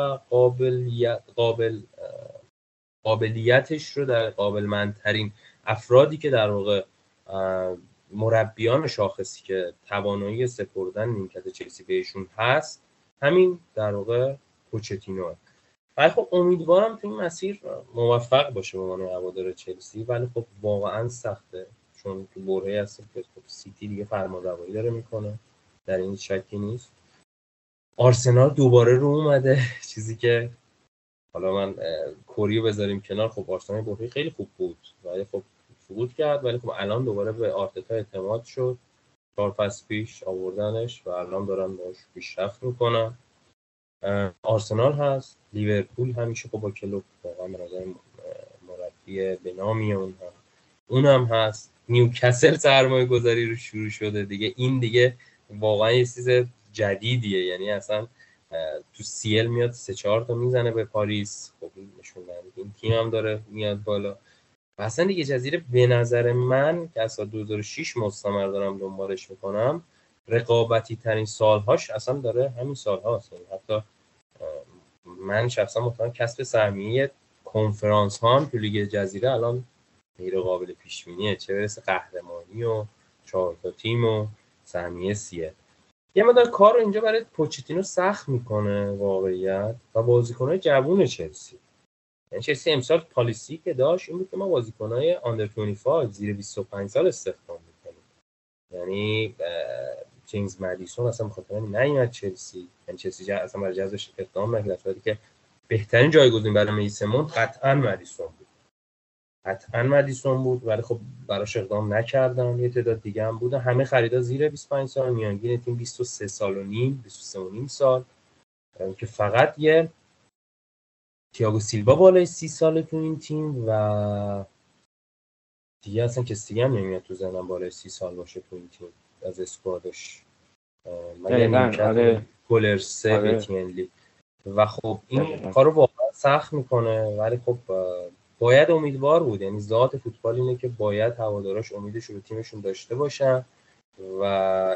قابلیتش رو در قابلمندترین افرادی که در واقع مربیان شاخصی که توانایی سپردن نیمکت چلسی بهشون هست، همین در واقع پوچتینو. ولی خب امیدوارم تو این مسیر موفق باشه به عنوان هوادار چلسی، ولی خب واقعا سخته چون تو برهه‌ای هست که خب سیتی دیگه فرمانروایی داره میکنه، در این شکی نیست. آرسنال دوباره رو اومده چیزی که حالا من کوریو بذاریم کنار، خب آرسنال برهی خیلی خوب بود ولی خب سقوط کرد، ولی خب الان دوباره به آرتتا اعتماد شد، 4 فصل پیش آوردنش و الان دارن باهاش پیشرفت میکنن. آرسنال هست، لیورپول همیشه خب با کلوب واقعا مرادم مربی به نامی اونم هست، نیوکاسل سرمایه‌گذاری رو شروع شده دیگه. این دیگه واقعا یه چیز جدیدیه، یعنی اصلا تو سیل میاد 3-4 تا میزنه به پاریس، خب این نشون میده این تیم هم داره میاد بالا و اصلا دیگه جزیره به نظر من که از 2006 مستمر دارم دنبالش میکنم، رقابتی ترین سالهاش اصلا داره همین سالهاست. حتی من شخصا مطمئن کسب سهمیه کنفرانس ها هم تو لیگ جزیره الان غیر قابل پیش بینیه، چه برسه قهرمانی و 4 تا تیم و سهمیه سیه. یه مدار کار رو اینجا برای پوچتینو سخت میکنه واقعیت و بازیکنهای جوون چلسی. یعنی چلسی امسال پالیسی که داشت این بود که ما بازیکنهای آندر 25 زیر 25 سال استخدام میکنیم، یعنی جیمز مدیسون اصلا بخاطر نیومد چلسی، یعنی چلسی اصلا برای جذبش اقدام نکرد، در حالی که بهترین جایگزین برای میسمون قطعا مدیسون بود، قطعا مدیسون بود، ولی خب براش اقدام نکردن. یه تعداد دیگه هم بودن، همه خریدا زیر 25 سال، میانگین تیم 23 سال و نیم 23.5 سال که فقط یه تییاگو سیلوا بالای 30 ساله تو این تیم و دیگه اصلا کسی هم نمیاد تو ذهنم بالای 30 سال باشه تو این تیم از اسکوادش، مگر کولرسه بتینلی. و خب این کارو واقعا سخت میکنه، ولی خب باید امیدوار بود. یعنی ذات فوتبال اینه که باید هواداراش امیدش رو به تیمشون داشته باشن و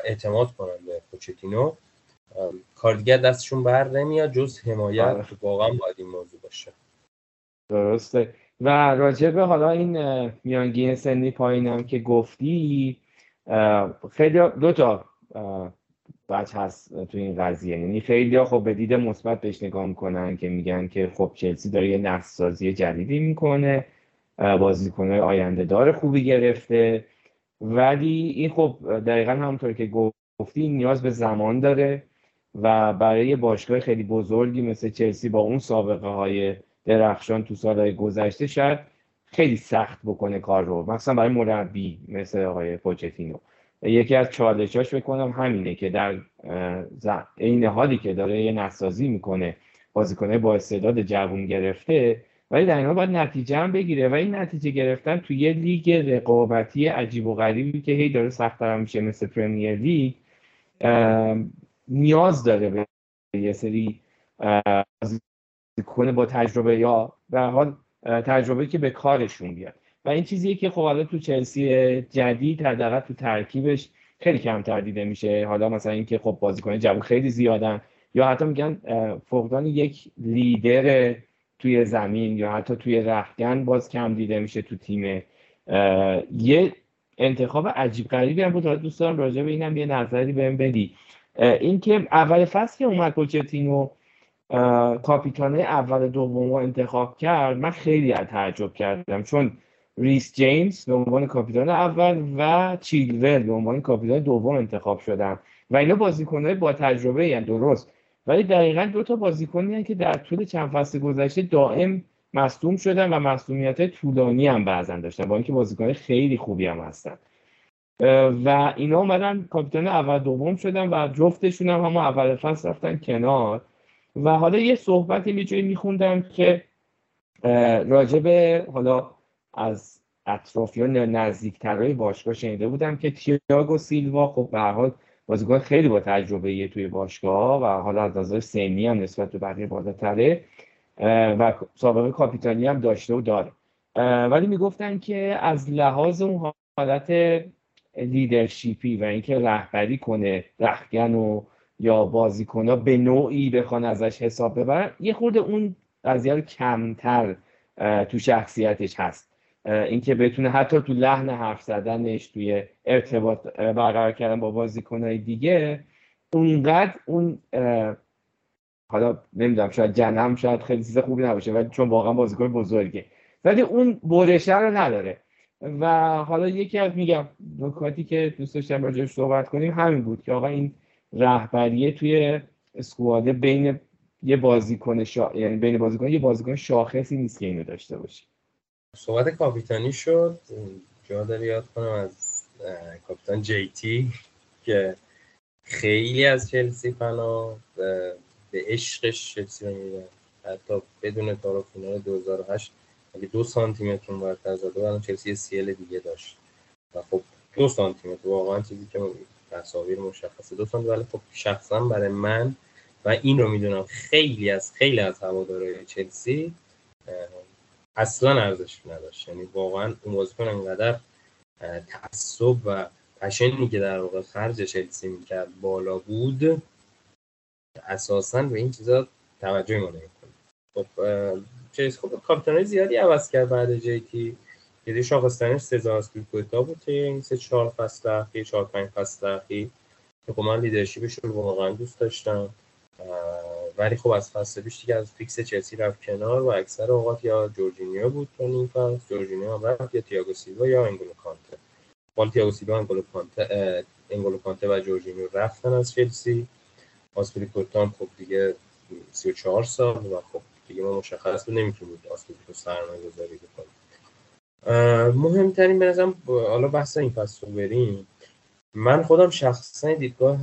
اعتماد کنن به پوچتینو. کار دیگه دستشون بر نمیاد جز حمایت، واقعا باید این موضوع باشه. درسته. و راجع به حالا این میانگین سنی پایینم که گفتی، خیلی دو تا وجه هست تو این قضیه. یعنی خیلی‌ها خب به دید مثبت بهش نگاه می‌کنن که میگن که خب چلسی داره یه نسل‌سازی جدیدی می‌کنه، بازیکن‌های آینده‌دار خوبی گرفته، ولی این خب دقیقاً همونطور که گفتی نیاز به زمان داره و برای باشگاه خیلی بزرگی مثل چلسی با اون سابقه‌های درخشان تو سال‌های گذشته شاید خیلی سخت بکنه کار رو، مثلا برای مربی مثل آقای پوچتینو. یکی از چالشاش بکنم همینه که در این حالی که داره یه نسازی میکنه، بازیکنه با استعداد جوون گرفته، ولی در این حال باید نتیجه هم بگیره و این نتیجه گرفتن توی یه لیگ رقابتی عجیب و غریبی که هی داره سخت‌تر میشه مثل پرمیر لیگ نیاز داره به یه سری بازیکن با تجربه یا به حال تجربه که به کارشون بیاد و این چیزیه که خب حالا تو چلسی جدید حداقل تو ترکیبش خیلی کمتر دیده میشه. حالا مثلا اینکه خب بازیکن جوون خیلی زیادن یا حتی میگن فقدان یک لیدر توی زمین یا حتی توی رختکن باز کم دیده میشه تو تیم. یه انتخاب عجیب غریبی هم بود، دوست دارم راجع به اینم یه نظری بهم بدی. اینکه اول فصل که اومد پوچتینو کاپیتانه اول دومو انتخاب کرد، من خیلی تعجب کردم چون ریس جیمز به عنوان کاپیتان اول و چیلول به عنوان کاپیتان دوم انتخاب شدن و اینا بازیکن‌های با تجربه ان، درست، ولی دقیقاً دو تا بازیکنی ان که در طول چند فصل گذشته دائم مصدوم شدن و مصدومیت‌های طولانی هم بعضن داشتن با اینکه بازیکن‌های خیلی خوبی هم هستن و اینا اومدن کاپیتان اول دوم شدن و جفتشون هم اول فصل رفتن کنار. و حالا یه صحبتی یه جایی می‌خوندم که راجبه حالا از اطرافیان نزدیک‌ترهای باشگاه شنیده بودم که تییاگو سیلوا خب به هر حال بازیکن خیلی با تجربه‌ای توی باشگاه و حالا از نظر سنی هم نسبت به بقیه بالاتره و سابقه کاپیتانی هم داشته و داره، ولی میگفتن که از لحاظ اون حالت لیدرشیپی و اینکه رهبری کنه رختکن و یا بازیکن‌ها به نوعی بخوان ازش حساب ببرن یه خورده اون قضیه رو کمتر تو شخصیتش هست، اینکه بتونه حتی تو لحن حرف زدنش توی ارتباط برقرار کردن با بازیکن‌های دیگه اونقدر اون حالا نمیدونم شاید جنم شاید خیلی چیز خوبی نباشه ولی چون واقعا بازیکن بزرگه ولی اون برشه رو نداره. و حالا یکی از میگم نکاتی که دوست داشتم راجعش صحبت کنیم همین بود که آقا این رهبری توی اسکواد بین یه بازیکن یعنی بین بازیکن یه بازیکن شاخصی نیست که اینو داشته باشه. صحبت کاپیتانی شد، جا داره یاد کنم از کاپیتان جی تی که خیلی از چلسی فنا به عشقش چلسی رو میدن، حتی بدون تارو فینال 2008 اگه 2 سانتی متر برتر زده الان چلسی سیل دیگه داشت و خب 2 سانتی متر واقعا چیزی که تصاویر مشخصه 2 سانتی، ولی خب شخصا برای من و این رو میدونم خیلی از هوادارهای چلسی اصلا ارزش نداشت، یعنی واقعا اون بازیکن انقدر تعصب و پشنی که در واقع خرج چلسی میکرد بالا بود اساسا به این چیزا توجهی ما نمیکنه. خب چلسی خب کاپیتانای زیادی عوض کرد بعد جی تی، یعنی شاخصترینش سزار اسپیلکوتا بود که این 4 فصل اخیر 4-5 فصل اخیر خب من لیدرشپش رو واقعا دوست داشتم، ولی خب از فصل پیش دیگه از فیکس چلسی رفت کنار و اکثر اوقات یا جورجینیو بود تو این فصل جورجینیو رفت یا تییاگو سیلوا یا انگولو کانته. وقتی تییاگو سیلوا انگولو کانته و جورجینیو رفتن از چلسی، آسپیلیکوئتا خب دیگه 34 سال و خب دیگه ما مشخص نمیتونه بود آسپیلیکوئتا سرمایه‌گذاری بکنه. مهمترین به نظرم حالا بحث این فصل رو بریم. من خودم شخصا دیدگاه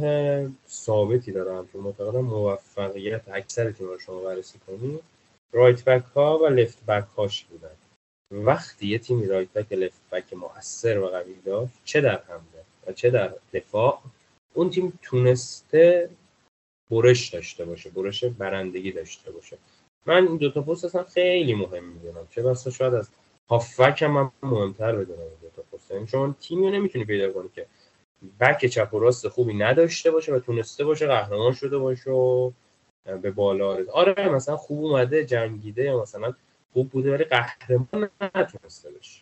ثابتی دارم که معتقدم موفقیت اکثر تیم‌ها شما بررسی کنید رایت بک ها و لفت بک هاش بودن. وقتی یه تیمی رایت بک لفت بک مؤثر و قوی داشت چه در حمله و چه در دفاع اون تیم تونسته برش داشته باشه، برش برندگی داشته باشه. من این دو تا پست اصلا خیلی مهم می‌دونم، چه بسا شاید از هافبک هم مهم‌تر بدونم این دو تا پست، چون تیمی نمی‌تونی پیدا کنی که بک چپ و راست خوبی نداشته باشه و تونسته باشه قهرمان شده باشه و به بالا رسید. آره مثلا خوب اومده جنگیده یا مثلا خوب بوده ولی قهرمان نتونسته باشه.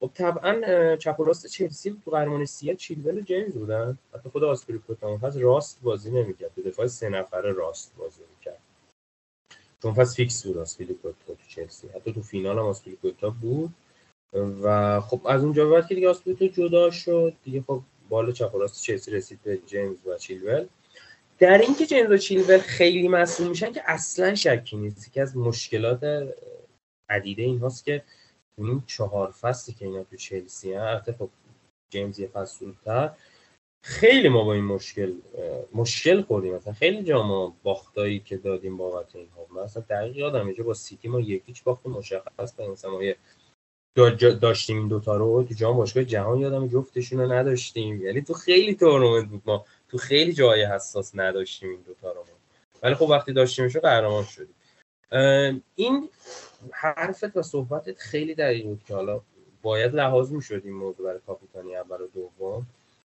خب طبعا چپ و راست چلسی تو قهرمانی سیه چیلول و جیمز بودن، حتی خود آسپریکوتا پس راست بازی نمی‌کرد، به دفاع سه نفره راست بازی می‌کرد. چون پس فیکس بود آسپریکوتا تو چلسی، حتی تو فینال هم آسپریکوتا بود و خب از اونجا به بعد که دیگه آسپریکوتا جدا شد دیگه، خب بالا چپ و راست چلسی رسید به جیمز و چیلول. در اینکه جیمز و چیلول خیلی مصدوم میشن که اصلا شکی نیست، که از مشکلات عدیده اینهاست که این 4 فصلی که اینا تو چلسی هن، البته خب جیمز یه فصل سولتر، خیلی ما با این مشکل خوردیم. مثلا خیلی جا ما باختایی که دادیم بابت این ها، مثلا دقیق یادم یه با سیتی ما 1-0 باختیم مشخص به این سمایه داشتیم این دوتا رو تو جام باشگاه جهان، یادم جفتشون رو نداشتیم، یعنی تو خیلی تورنمنت بود ما تو خیلی جای حساس نداشتیم این دوتا رو، ولی خب وقتی داشتیمشون قهرمان شدیم. این حرفت و صحبتت خیلی دقیق بود که حالا باید لحاظ می‌شد این موضوع برای کاپیتانی اول و دوم،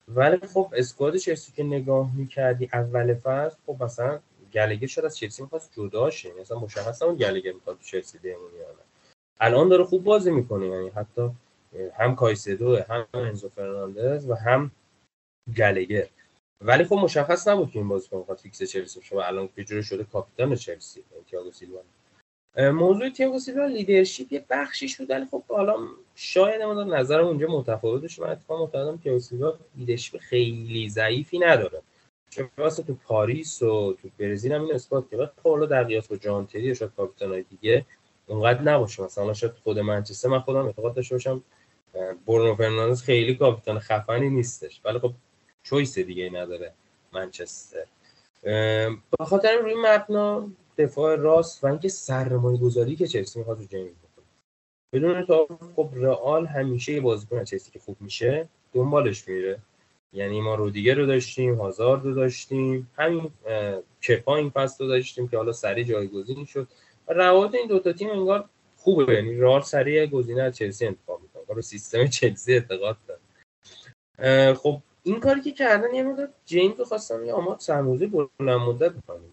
ولی خب اسکواد چلسی که نگاه می‌کردی اول فصل، خب مثلا گلگر شد از چلسی می‌خواست جدا شه، مثلا مشخصا اون گلگر می‌خواد تو چلسی بمونه، الان داره خوب بازی می‌کنه، یعنی حتی هم کایسدو هم انزو فرناندز و هم گلگر، ولی خب مشخص نبود که این بازیکن می‌خواد فیکس چلسی بشه و الان که جوری شده کاپیتان چلسی تییاگو سیلوا. موضوع تییاگو سیلوا لیدرشپ یه بخشیش بود، ولی خب حالا شاید من نظرم اونجا متفاوت بشه. من اتفاقا معتقدم تییاگو سیلوا لیدرشپ خیلی ضعیفی نداره، چون واسه تو پاریس و تو برزیل هم اینو اثبات کرد. حالا در قیاس با جان تری یا شاید کاپیتانای دیگه اونقدر نباشه، مثلا شاید خود منچستر، من خودم اعتقاد داشته باشم برونو فرناندز خیلی کاپیتان خفنی نیستش، ولی خب چویس دیگه نداره منچستر. به خاطر روی مبنا دفاع راست و اینکه سرمایه گذاری که چلسی میخواد رو جیمز بکنه، بدون تا خب رئال همیشه بازیکن چلسی که خوب میشه دنبالش میره، یعنی ما رودیگر رو داشتیم، هازارد رو داشتیم، همین چپا این فصل رو داشتیم که حالا سریع جایگزین شد و روابط این دوتا تیم انگار خوبه، یعنی رئال سریع گزینه از چلسی انتخاب میکنه، رو سیستم چلسی اعتقاد داره. خب این کاری که کردن یه مدت جیمز رو خواستن یه آماد سرموزه بلند مدت بکنه،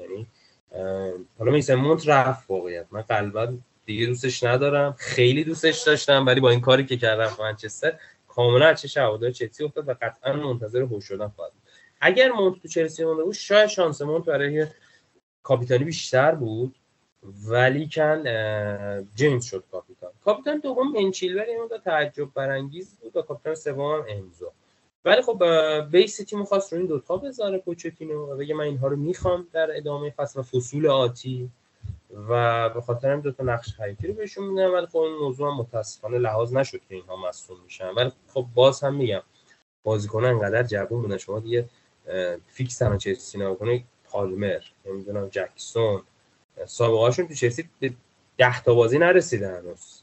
یعنی حالا میسن مونت رفت، واقعیت من قلبا دیگه دوستش ندارم، خیلی دوستش داشتم، ولی با این کاری که کرد منچستر کاملا چه شواهد چلسی افتاد و قطعا منتظر هوش شدن خواهد. اگر مونت تو چلسی مونده بود شاید شانس مونت برای کاپیتانی بیشتر بود، ولی کن جیمز شد کاپیتان. کاپیتان دوم انچیلور اون تعجب برانگیز بود و کاپیتان سوم امزو، ولی خب بیس تیم خواست رو این دوتا بذاره پوچتینو و بگه من اینها رو میخوام در ادامه فصل و فصول آتی و به خاطر هم دوتا نقش حیاتی رو بهشون میدم، ولی خب این موضوع هم متاسفانه لحاظ نشد که اینها مصدوم میشن. ولی خب باز هم میگم بازیکن انقدر جوون بودن، شما دیگه فیکس هم چلسی نکنه، پالمر نمیدونم جکسون سابقه هاشون تو چلسی 10 تا بازی نرسیدن هنوز،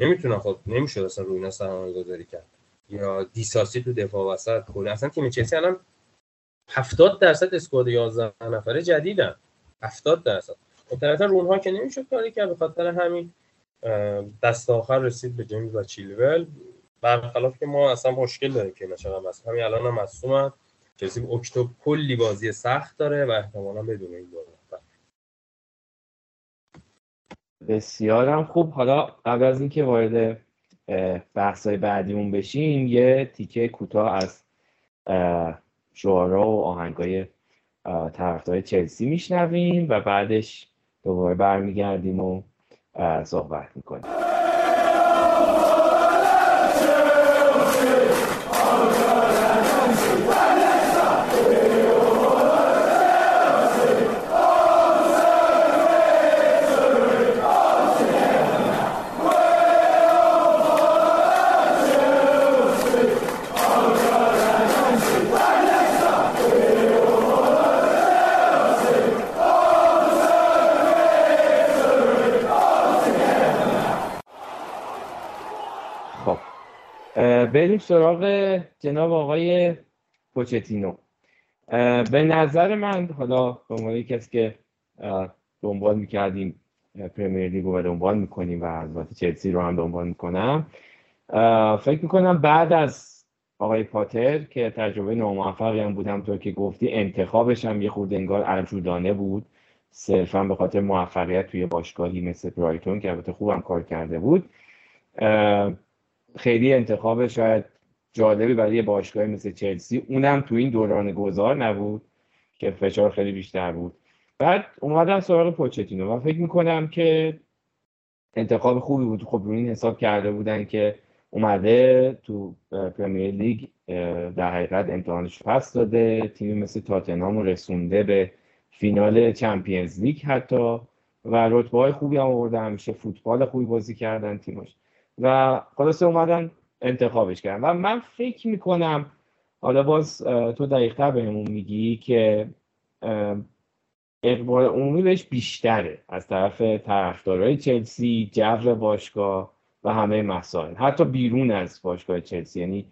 نمیتونن خب نمیشد اصلا روی اینا سرمایه گذاری کرد، یا دیساسی تو دفاع وسط کلی. اصلا تیم چلسی الان 70% اسکواد 11 نفره جدیدن، 70%. البته اونها که نمیشد کاری کرد، به خاطر همین دست آخر رسید به جیمز و چیلول، برخلاف که ما اصلا مشکل داریم که اینا چقدر مصدوم، همین الان هم مصدومن. چلسی اکتبر کلی بازی سخت داره و احتمالاً بدون این بازی. بسیارم خوب. حالا قبل از اینکه وارد بحث‌های بعدیمون بشیم یه تیکه کوتاه از شعارها و آهنگای طرفدار چلسی میشنویم و بعدش دوباره برمیگردیم و صحبت میکنیم. بریم سراغ جناب آقای پوچتینو. به نظر من حالا به عنوان کسی که دنبال میکردیم پرمیر لیگ رو دنبال میکنیم و البته چلسی رو هم دنبال میکنم، فکر میکنم بعد از آقای پاتر که تجربه ناموفقی هم بود، همونطور که گفتی انتخابش هم یه خورده انگار عجولانه بود، صرفا به خاطر موفقیت توی باشگاهی مثل برایتون که البته خوبم کار کرده بود، خیلی انتخاب شاید جالبی برای باشگاهی مثل چلسی، اونم تو این دوران گذار نبود که فشار خیلی بیشتر بود. بعد اومدم سراغ پوچتینو و فکر میکنم که انتخاب خوبی بود. خب رو این حساب کرده بودن که اومده تو پرمیر لیگ در حقیقت امتحانش پس داده، تیمی مثل تاتنهام رسونده به فینال چمپیونز لیگ حتی و رتبه‌های خوبی هم آورده، همیشه فوتبال خوبی بازی کردن تیمش و خلاصه اومدن انتخابش کردن. و من فکر میکنم حالا باز تو دقیقا بهمون میگی که اقبال عمومی بهش بیشتره از طرف طرفدارای چلسی، جو باشگاه و همه مسائل، حتی بیرون از باشگاه چلسی. یعنی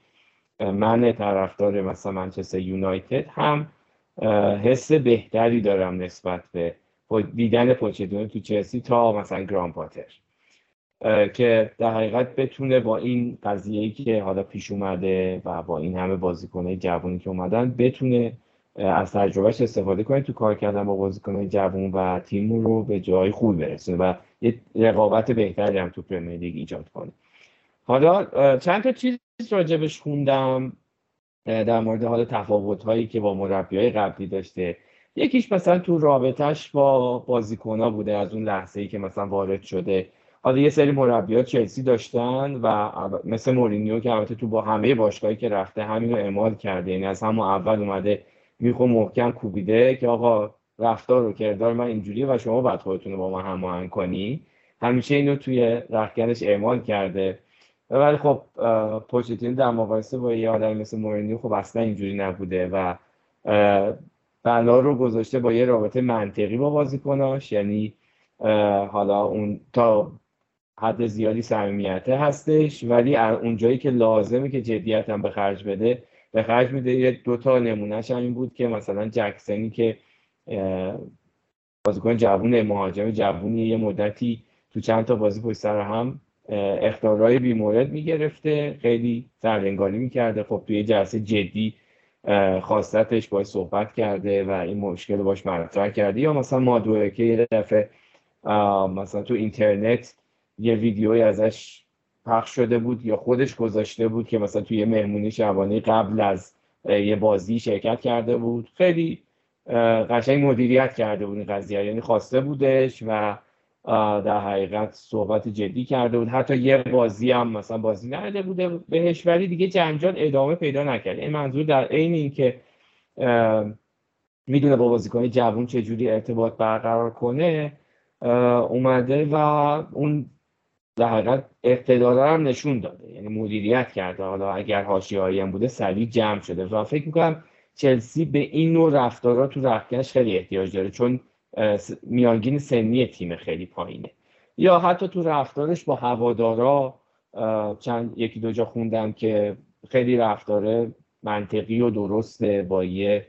من طرفدار مثلا منچستر یونایتد هم حس بهتری دارم نسبت به دیدن پوچتینو تو چلسی تا مثلا گرامپاتر، که در حقیقت بتونه با این قضیه‌ای که حالا پیش اومده و با این همه بازیکن‌های جوانی که اومدن بتونه از تجربهش استفاده کنه تو کار کردن با بازیکن‌های جوان و تیم رو به جای خوب برسونه و یه رقابت بهتری هم تو پرمیر لیگ ایجاد کنه. حالا چند تا چیز راجبش خوندم در مورد حالا تفاوت‌هایی که با مربی‌های قبلی داشته. یکیش مثلا تو رابطه‌اش با بازیکن‌ها بوده، از اون لحظه‌ای که مثلا وارد شده. حالا یه سری مربی‌ها چلسی داشتن و مثل مورینیو که البته تو با همه باشگاهایی که رفته همین رو اعمال کرده، یعنی از همون اول اومده میخوام محکم کوبیده که آقا رفتار و کردار من اینجوریه و شما باید خودتون رو با من هماهنگ کنی. همیشه اینو توی رختکنش اعمال کرده. ولی خب پوچتینو در مقایسه با یه آدم مثل مورینیو خب اصلا اینجوری نبوده و بلا رو گذاشته با یه رابطه منطقی با بازیکناش، یعنی حالا اون تا حد زیادی صمیمیت هستش ولی اونجایی که لازمه که جدیت هم به خرج بده به خرج میده. یه دوتا نمونهش هم این بود که مثلا جکسنی که بازیکن جوون مهاجم جوونی یه مدتی تو چند تا بازی پشت سر هم اخطارهای بی‌مورد میگرفته، خیلی سرنگاری میکرده. خب توی جلسه جدی خواستتش باهاش صحبت کرده و این مشکل رو باهاش مطرح کرده. یا مثلا مادوئه که یه دفعه مثلا تو اینترنت یه ویدیویی ازش پخش شده بود یا خودش گذاشته بود که مثلا توی مهمونی شبانه قبل از یه بازی شرکت کرده بود، خیلی قشنگ مدیریت کرده بود این قضیه، یعنی خواسته بودش و در حقیقت صحبت جدی کرده بود. حتی یه بازی هم مثلا بازی نده بوده بهش ولی دیگه جنجال ادامه پیدا نکرد. این منظور در عین این که میدونه با بازیکن جوان چجوری ارتباط برقرار کنه اومده و اون در حقیقت اقتدار هم نشون داده، یعنی مدیریت کرده. حالا اگر حاشیه‌ای هم بوده سریع جمع شده و فکر میکنم چلسی به این نوع رفتارها تو رختکش خیلی احتیاج داره چون میانگین سنی تیم خیلی پایینه. یا حتی تو رفتارش با هوادارا یکی دو جا خوندم که خیلی رفتار منطقی و درسته، با یه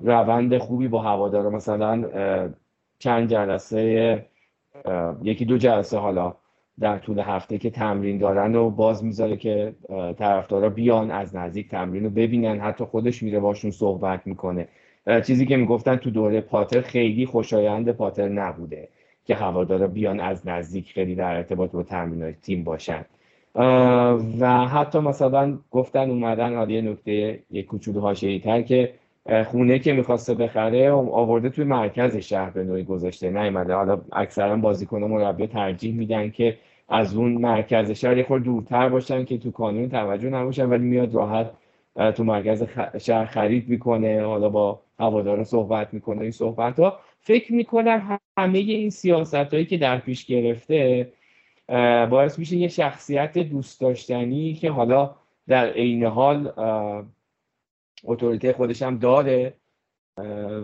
روند خوبی با هوادارا. مثلا چند جلسه یکی دو جلسه حالا در طول هفته که تمرین دارن و باز میذاره که طرفدارا بیان از نزدیک تمرین رو ببینن، حتی خودش میره باشون صحبت میکنه. چیزی که میگفتن تو دوره پاتر خیلی خوشایند پاتر نبوده که هوادارا بیان از نزدیک خیلی در ارتباط با تمرینات تیم باشن. و حتی مثلا گفتن اومدن حالا یه نکته یک کوچولو حاشیه‌ای‌تر که خونه که میخواسته بخره آورده توی مرکز شهر به نوعی گذاشته نیومده. حالا اکثرا بازیکن‌ها مربی ترجیح میدن که از اون مرکز شهر یه خورده دورتر باشن که تو کانون توجه نباشن، ولی میاد راحت تو مرکز شهر خرید میکنه، حالا با هوادارا صحبت میکنه. این صحبت‌ها فکر میکنم همه این سیاستایی که در پیش گرفته باعث میشه یه شخصیت دوست داشتنی که حالا در عین حال اتوریته خودش هم داره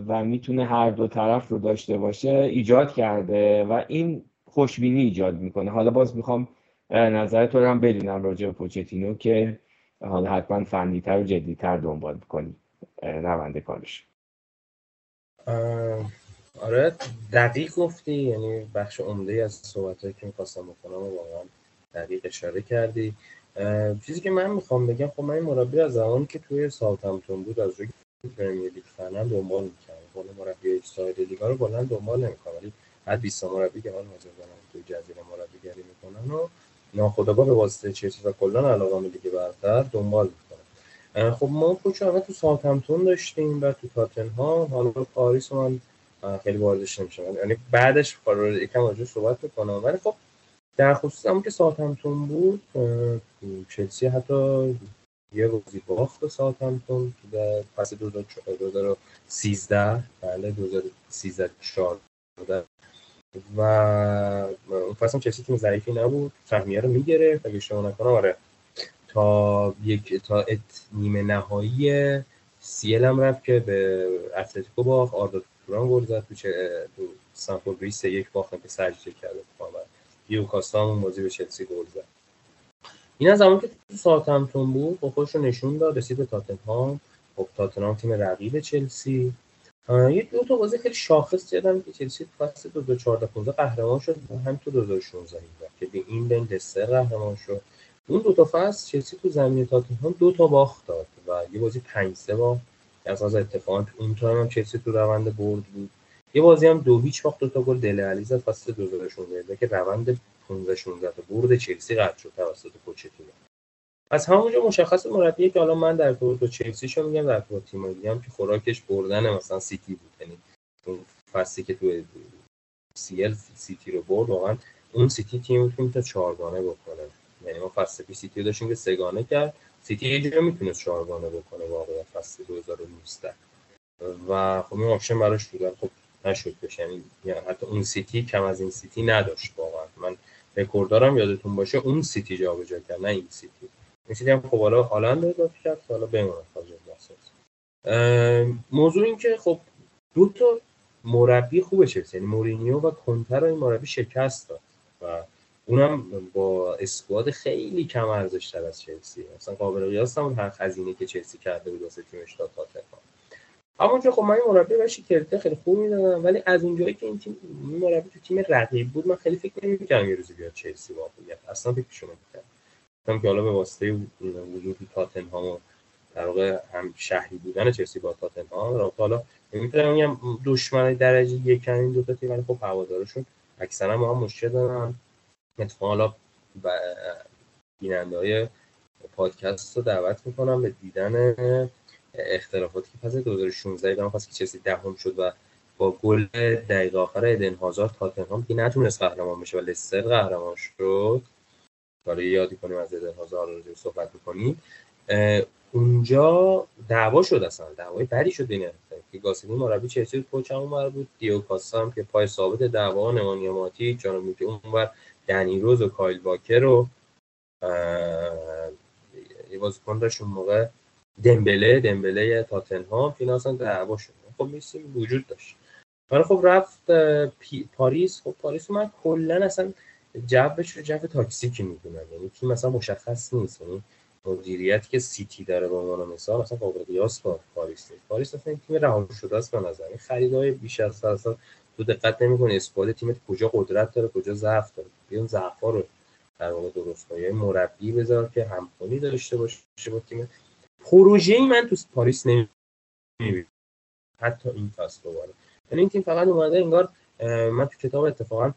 و میتونه هر دو طرف رو داشته باشه ایجاد کرده و این خوشبینی ایجاد میکنه. حالا باز میخوام نظر تو رو هم بدونم راجع به پوچتینو که حالا حتما فنی‌تر و جدی‌تر دنبال می‌کنی رونده کارش. آره دقیق گفتی، یعنی بخش عمده‌ای از صحبتایی که می‌خواستم بکنم واقعا دقیق اشاره کردی. چیزی که من میخوام بگم، خب من این مربی از زمانی که توی ساوتهمپتون بود از روی پرمیر لیگ فنم دنبال میکردم. ولی مربی ایستایل لیگا رو کلا دنبال نمیکنم، ولی حد 20 مربی که الان حاضر دارن توی جزیره مربیگری میکنن و ناخودآگاه به واسطه چلسی و کلان علاقه من دیگه برتر دنبال می‌کنه. خب ما کوچ همه تو ساوثهمپتون داشتیم و تو تاتنهام، حالا پاریس من خیلی واردش نمی‌شم، یعنی بعدش قرار یکم راجع صحبت بکنم. ولی خب در خصوص همون که ساوثهمپتون بود، چلسی حتی یه روزی باخت به ساوثهمپتون در پس 2013، بله 2013 14 و اون فصل چلسی تیم ضعیفی نبود، سهمیه رو میگرفت اگه اشتباه نکنم، آره تا نیمه نهایی سیل هم رفت که به اتلتیکو باخت، آردا توران گل زد تو سانفورد بریج 3-1 باختن که سجده کرد اتفاقا، دیو کاستا هم بازی به چلسی گل زد. این از زمانی که تو ساوثهمپتون بود با خودش رو نشون داد، رسید به تاتنهام. خب تاتنهام تیم رقیب چلسی، یه دو تا بازی خیلی شاخص یادم که چلسی تو فصل 2014-15 قهرمان شد، هم تو 2016 که به این لستر قهرمان شد. اون دو تا فصل چلسی تو زمین تاتنهام دو تا باخت داد و یه بازی 5-3 باخت از اتفاقا اون تایم هم چلسی تو روند برد بود، یه بازی هم 2-0 باخت، دو تا گل دل علی زد فصل 2016 که روند 15-16 برد چلسی قطع شد توسط پوچتینو. از همونجا مشخص مربیه که حالا من در تو چلسی شو میگم، در تو تیم‌ها میگم که خوراکش بردن مثلا سیتی بود، یعنی اون فصلی که تو سیل سیتی رو برد واقعا اون سیتی تیم میتونه تا 4 گانه بکنه، یعنی ما فصل پیش سیتی رو داشتیم که 3 گانه کرد، سیتی یه جوری میتونه 4 گانه بکنه واقعا فصل 2019 و خب این آپشن براش بود، خب نشد بشه، یعنی حتی اون سیتی کم از این سیتی نداشت واقعا. من رکوردارم یادتون باشه اون سیتی جابجا کرد نه این سیتی، می‌شدم خب حالا هالند رو اضافه کرد، حالا بهمون خواجه بحث. موضوع این که خب دو تا مربی خوبه چلسی، یعنی مورینیو و کنته رو این مربی شکست داد و اونم با اسکواد خیلی کم ارزش‌تر از چلسی، مثلا قابل قیاس هم هر خزینه که چلسی کرده بود واسه تیمش تا تاتنهام. اما که خب من این مربی باشی کرده خیلی خوب می‌دادم، ولی از اونجایی که این تیم این مربی تو تیم رقیب بود من خیلی فکر نمی‌کردم یه روزی بیاد چلسی، واقعیت اصلا فکرش نمی‌کردم که حالا به واسطه وجود تاتنهام و در واقع هم شهری بودن چلسی با تاتنهام را حالا نمی‌تونم بگم دشمن درجه یک این دو تا تیم، ولی خب هوادارشون اکثرا ما هم مشکل دارن. اتفاقا حالا بیننده‌های پادکست رو دعوت می‌کنم به دیدن اختلافاتی که فصل 2016 در فصلی که چلسی دهم شد و با گل دقیقه آخر ایدن هازارد تاتنهام که نتونست قهرمان بشه و لستر قهرمان شد، حالا یادی کنیم از ایدن هازارد رو صحبت می‌کنیم. اونجا دعوا شد، اصلا دعوای بدی شد بین که گاسینی مربی چلسی پوچ اونور بود، دیو کاستا هم که پای ثابت دعوا، نمانیا ماتی جانو که اونور، دنی روز و کایل واکر رو بازیکن داشت اون موقع، دمبله تاتنهام اینا اصلا دعوا شد. خب می‌بینیم وجود داشت. حالا خب رفت پاریس، خب پاریس من کلا اصلا جوش رو جو تاکسیکی میدونم، یعنی تیم مثلا مشخص نیست، یعنی مدیریتی که سیتی داره به عنوان مثال مثلا قابل قیاس با پاریس نیست. پاریس اصلا تیم رها شده است به نظر من، خریدهای بیش از اصلا تو دقت نمیکنه اسکواد تیمت کجا قدرت داره کجا ضعف داره، بیان ضعف‌ها رو در واقع درست کنه، مربی بذار که همخوانی داشته باشه با تیم. پروژه‌ای من تو پاریس نمیبینم حتی این فصل دوباره، یعنی این تیم فقط اومده انگار من تو کتاب اتفاقا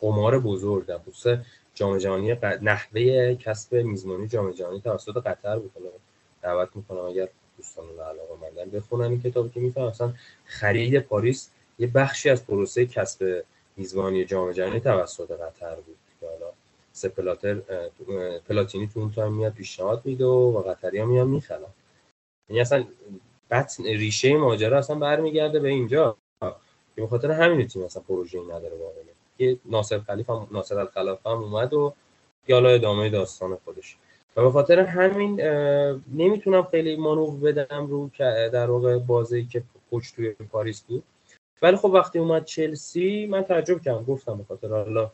قمار بزرگ در خصوص جام جهانی نحوه کسب میزبانی جام جهانی توسط قطر بکنه، دعوت میکنم اگر دوستان علاقه مندن بخونن این کتابی که میفهمن اصلا خرید پاریس یه بخشی از پروسه کسب میزبانی جام جهانی توسط قطر بود که حالا سپلاتر پلاتینی تو اون تایم میاد پیشنهاد میده و قطری‌ها میان میخرن، یعنی اصلا بطن ریشه ماجرا اصلا برمیگرده به اینجا که به خاطر همین تیم اصلا پروژه‌ای نداره واقعا، که ناصر الخلافه هم اومد و یالا ادامه داستان خودش و به خاطر همین نمیتونم خیلی مانور بدم رو در واقع بازی که کوچ توی پاریس بود. ولی خب وقتی اومد چلسی من تعجب کردم، گفتم به خاطر حالا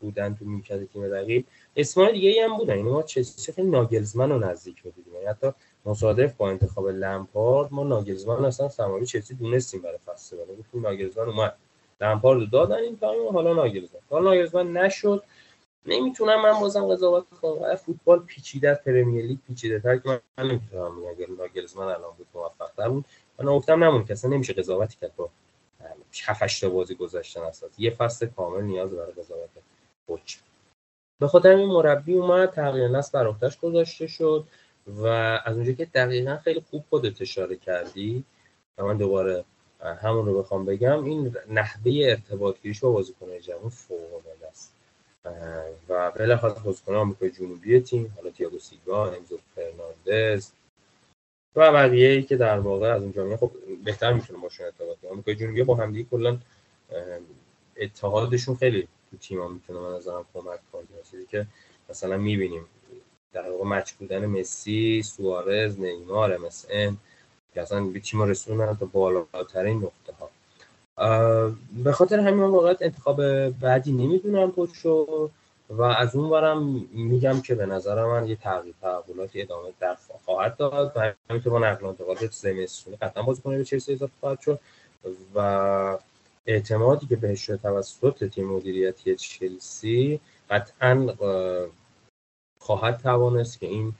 بودن تو میکرد تیم رقیب اسمای دیگه هم بودن، یعنی ما چلسی خیلی ناگلزمن رو نزدیک میدیدیم، یعنی حتی مصادف با انتخاب لمپارد ما ناگلزمن اصلا سرمربی چلسی دونستیم برای فصل بعد، گفتیم ناگلزمن اومد لمپاردو دادن این تایم، حالا ناگلزمن نشد. نمیتونم من بازم قضاوت کنم، فوتبال پیچیده، پرمیر لیگ پیچیده‌تر که من نمیتونم. ناگلزمن الان بود موفق‌تر بود، من گفتم نمون که اصلا نمیشه قضاوتی کرد با 7-8 بازی گذشتن است. یه فصل کامل نیاز برای قضاوت کوچ. به خاطر این مربی اومد، تغییر نسل بر عهده‌اش گذاشته شد و از اونجایی که دقیقاً خیلی خوب خودت اشاره کردی، من دوباره همون رو بخوام بگم، این نحوه ارتباط گیریش با بازیکن‌های جوان فوق‌العاده است. و بالاخره بازیکن‌های آمریکای جنوبی تیم، حالا تییاگو سیلوا، انزو فرناندز و بقیه‌ای که در واقع از اون جامعه خب بهتر میتونه باشون ارتباط بگیرن. آمریکای جنوبی با همدیگه کلا اتحادشون خیلی تو تیم‌ها میتونه به نظرم کمک کنه. چیزی که مثلا می‌بینیم در واقع مچ بودن مسی، سوارز، نیمار، MSN که اصلا به تیم‌ها رسوندن تا بالاترین نقطه ها. به خاطر همین واقعا انتخاب بعدی نمیدونم کوچو و از اون برم میگم که به نظر من یه تغییراتی ادامه در خواهد داد و همینطور با نقل و انتقالات زمستونی قطعا بازیکن به چلسی اضافه خواهد شد و اعتمادی که بهش توسط تیم مدیریتی چلسی قطعا خواهد توانست که این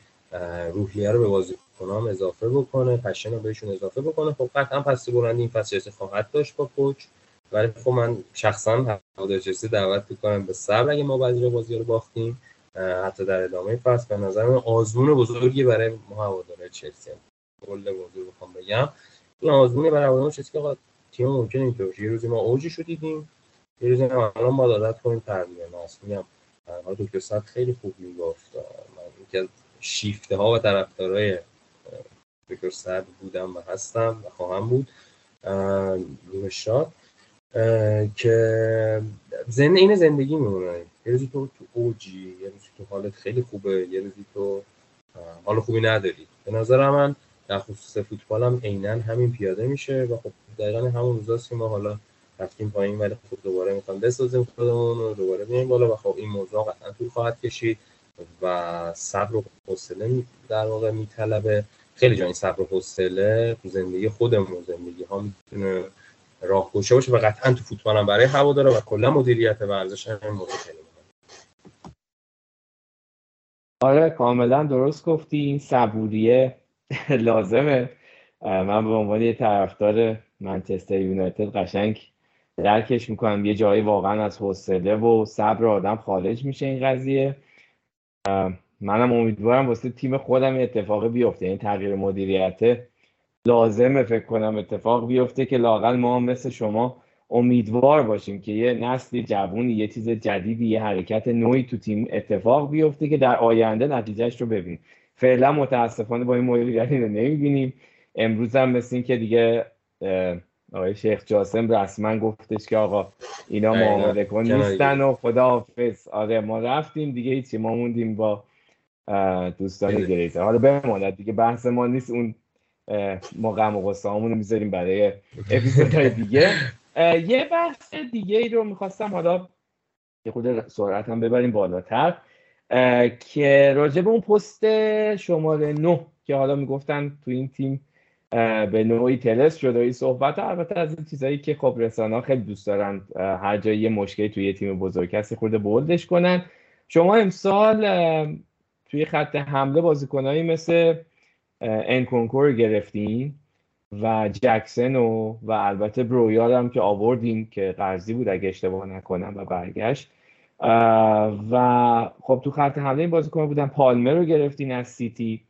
روحیه رو به بازیکنام اضافه بکنه، پشن رو بهشون اضافه بکنه. خب قطعا پس برند این پس چلسی خواهد داشت با کوچ، ولی خب من شخصا هوادار چلسی دعوت می‌کنم به صبر. اگه ما بعضی بازی‌ها رو باختیم حتی در ادامه فصل، به نظر من آزمون بزرگی برای هواداران چلسی کل بازی بخوام بگم، این آزمون برای هواداران چلسی که تیم ممکنه اینطور یه روزی ما اوجش رو دیدیم، یه روزی ما الان ما عادت کنیم تغییر ناس. میگم حالا دکتر صد خیلی خوب میگفت، من که شیفته‌ها و طرفدارای دکتر صد بودم و هستم و خواهم بود روشاد که این زندگی میمونه. یه روزی تو اوجی، یه روزی تو حالت خیلی خوبه، یه روزی تو حال خوبی نداری. به نظر من در خصوص فوتبال هم عیناً همین پیاده میشه و خب دقیقاً همون روزاست که ما حالا رفتیم پایین ولی خب دوباره میخوام بسازیم خودمون و دوباره بیایم بالا و خب این موضوع قطعاً طول خواهد کشید و صبر و حوصله در واقع میطلبه. خیلی جای این صبر و حوصله تو زندگی خودمون، زندگی ها میتونه راهگشا باشه و قطعا تو فوتبال هم برای هواداره و کلا مدیریت ورزش هم موضوع خیلی مهمه. آره کاملا درست گفتی، این صبوریه لازمه. من به عنوان یه طرفدار منچستر یونایتد قشنگ درکش میکنم، یه جایی واقعا از حوصله و صبر آدم خارج میشه این قضیه. منم امیدوارم واسه تیم خودم اتفاقی بیفته، این تغییر مدیریته لازمه فکر کنم اتفاق بیفته که لااقل ما مثل شما امیدوار باشیم که یه نسل جوون، یه چیز جدیدی، یه حرکت نوعی تو تیم اتفاق بیفته که در آینده نتیجهش رو ببینیم. فعلا متاسفانه با این مدیریتی رو نمیبینیم. امروز هم مثل این که دیگه آقای شیخ جاسم رسما گفتش که آقا اینا معامله کن نیستن و خداحافظ. آره ما رفتیم دیگه، هیچی، ما موندیم با دوستان گریزر. حالا بماند دیگه، بحث ما نیست، اون ما غم و غصه همون رو میذاریم برای اپیزودهای دیگه. یه بحث دیگه ای رو میخواستم حالا یه خود سرعت هم ببریم بالاتر که راجع به اون پست شماره 9 که حالا میگفتن تو این تیم به نوعی طلسم شده این صحبت ها. البته از این چیزایی که خب رسانه‌ها خیلی دوست دارن هر جایی یه مشکلی توی یه تیم بزرگ کسی خورده بولدش کنن. شما امسال توی خط حمله بازیکنایی مثل انکونکو رو گرفتین و جکسن و البته برویار هم که آوردین که قرضی بود اگه اشتباه نکنم و برگشت و خب تو خط حمله این بازیکن بودن. پالمر رو گرفتین از سیتی،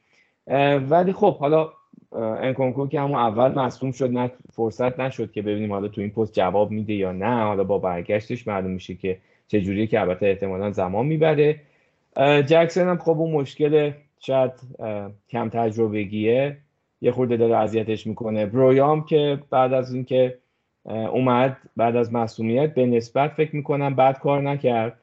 ولی خب حالا انکونکو که همون اول مصدوم شد، نه فرصت نشد که ببینیم حالا تو این پست جواب میده یا نه. حالا با برگشتش معلوم میشه که چجوریه که البته احتمالاً زمان میبره. جکسن هم خب اون مشکل شاید کم تجربگیه، یه خورده داره اذیتش میکنه. برویام که بعد از این که اومد بعد از معصومیت به نسبت فکر میکنم بعد کار نکرد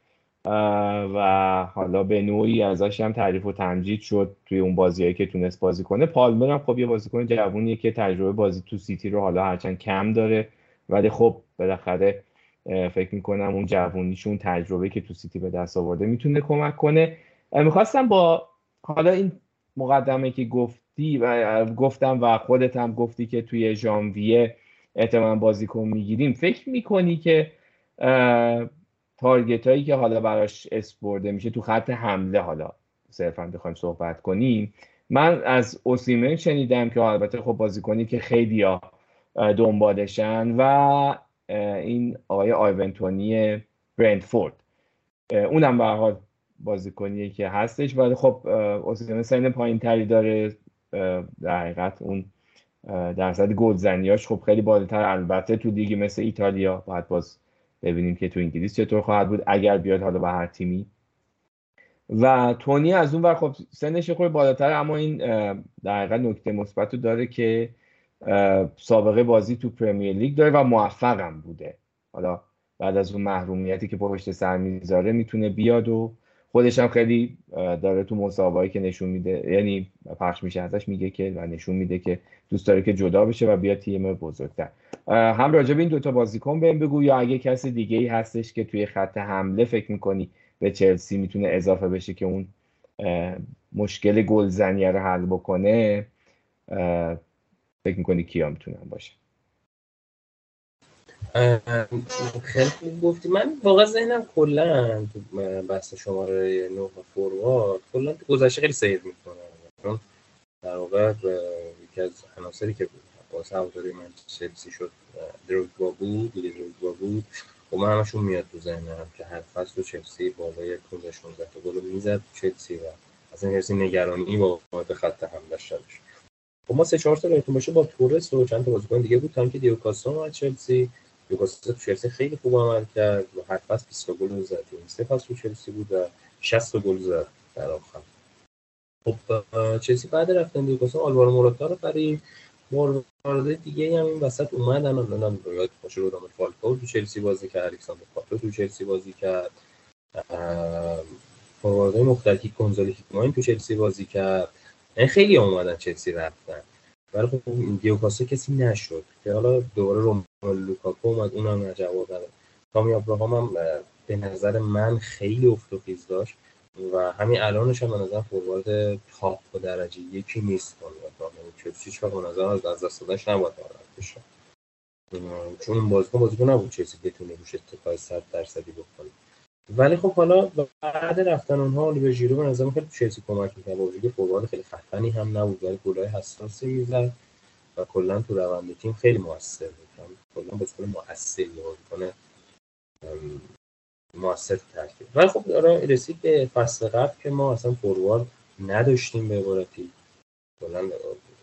و حالا به نوعی ازش هم تعریف و تمجید شد توی اون بازیایی که تونست بازی کنه. پالمر هم خب یه بازیکن جوونیه که تجربه بازی تو سیتی رو حالا هرچند کم داره ولی خب بالاخره فکر میکنم اون جوونیشون تجربه که تو سیتی به دست آورده میتونه کمک کنه. میخواستم با حالا این مقدمه که گفتی و گفتم و خودت هم گفتی که توی ژانویه احتمالاً بازیکن میگیریم، فکر میکنی که تارگت هایی که حالا براش اسپورده میشه تو خط حمله، حالا صرفا بخوایم صحبت کنیم، من از اوسیمن شنیدم که البته خب بازیکنی که خیلی دنبالشن و این آقای آیونتونی برنتفورد، اونم به هر حال بازیکنیه که هستش، ولی خب اوسیمن سن پایینتری داره، در حقیقت اون درصد گلزنیاش خب خیلی بالاتر. البته تو لیگ مثل ایتالیا باید باز ببینیم که تو انگلیس چطور خواهد بود اگر بیاد حالا به هر تیمی. و تونی از اون ور خب سنش خیلی بالاتر، اما این در حقیقت نکته مثبتو داره که سابقه بازی تو پرمیر لیگ داره و موفق هم بوده. حالا بعد از اون محرومیتی که پشت سر میذاره میتونه بیاد و خودش هم خیلی داره تو مسابقه‌ای که نشون میده، یعنی پخش میشه ازش، میگه که و نشون میده که دوست داره که جدا بشه و بیاد تیم بزرگتر. هم راجع به این دوتا بازیکن بهم بگو، یا اگه کسی دیگه‌ای هستش که توی خط حمله فکر میکنی به چلسی میتونه اضافه بشه که اون مشکل گلزنی رو حل بکنه، فکر میکنی کیا میتونن باشه؟ خیلی خوب گفتی. من واقعا ذهنم کلا تو بحث شماره 9 فوروارد کلا تو گذشته خیلی سیر میکنم، در واقع یکی از عناصری که واسه هواداری من چلسی شد دروگبا بود و من همشون میاد تو ذهنم که هر فصل چلسی بالای 15 16 تا گل میزد چلسی و اصلا هرسی نگرانی بابت خط حمله‌اش داشت. خب ما 3-4 تا رایتون باشه با تورس و چند تا بازیکن دیگه بود تا اینکه دیوکاستو از چلسی، دیوکاستو چلسی خیلی خوب عمل کرد و هر فصل 20 تا گل زد. این سه فصل چلسی بود و 60 تا گل زد در آخر. خب چلسی بعد رفتن دیوکاستو آلوارو موراتا رو خرید، مورد دیگه هم این وسط اومدن، الانم رویات خوشو رو دامن فالکاو تو چلسی بازی کرد، الکساندر پاتو تو چلسی بازی کرد، فورواردهای مختلفی گونزالو هیکماین تو چلسی بازی کرد، یعنی خیلی اومدن چلسی رفتن. ولی خب دیوکاستو کسی نشد که حالا دوباره روملو لوکاکو اومد، اونم نجواب داد. تامی ابراهام هم به نظر من خیلی افت و خیز داشت و همین الانش هم به نظر فوروارد تاپ و درجه یکی نیست. چلسی چه به نظر از دست دادنش نباید ناراحت بشه، چون اون بازیکن نبود چلسی بتونه روش اتکای 100% بکنه. ولی خب حالا بعد رفتن اونها اول ژیرو به نظر من خیلی چلسی کمک می‌کنه، با وجودی فوروارد خیلی خطرنی هم نبود ولی گل‌های حساسی می‌زد و کلا تو روند تیم خیلی موثر بود، کلا بازیکن موثری بود، موثر ترکیب. ولی خب آره رسید به فصل قبل که ما اصلا فوروارد نداشتیم، به عبارتی کلا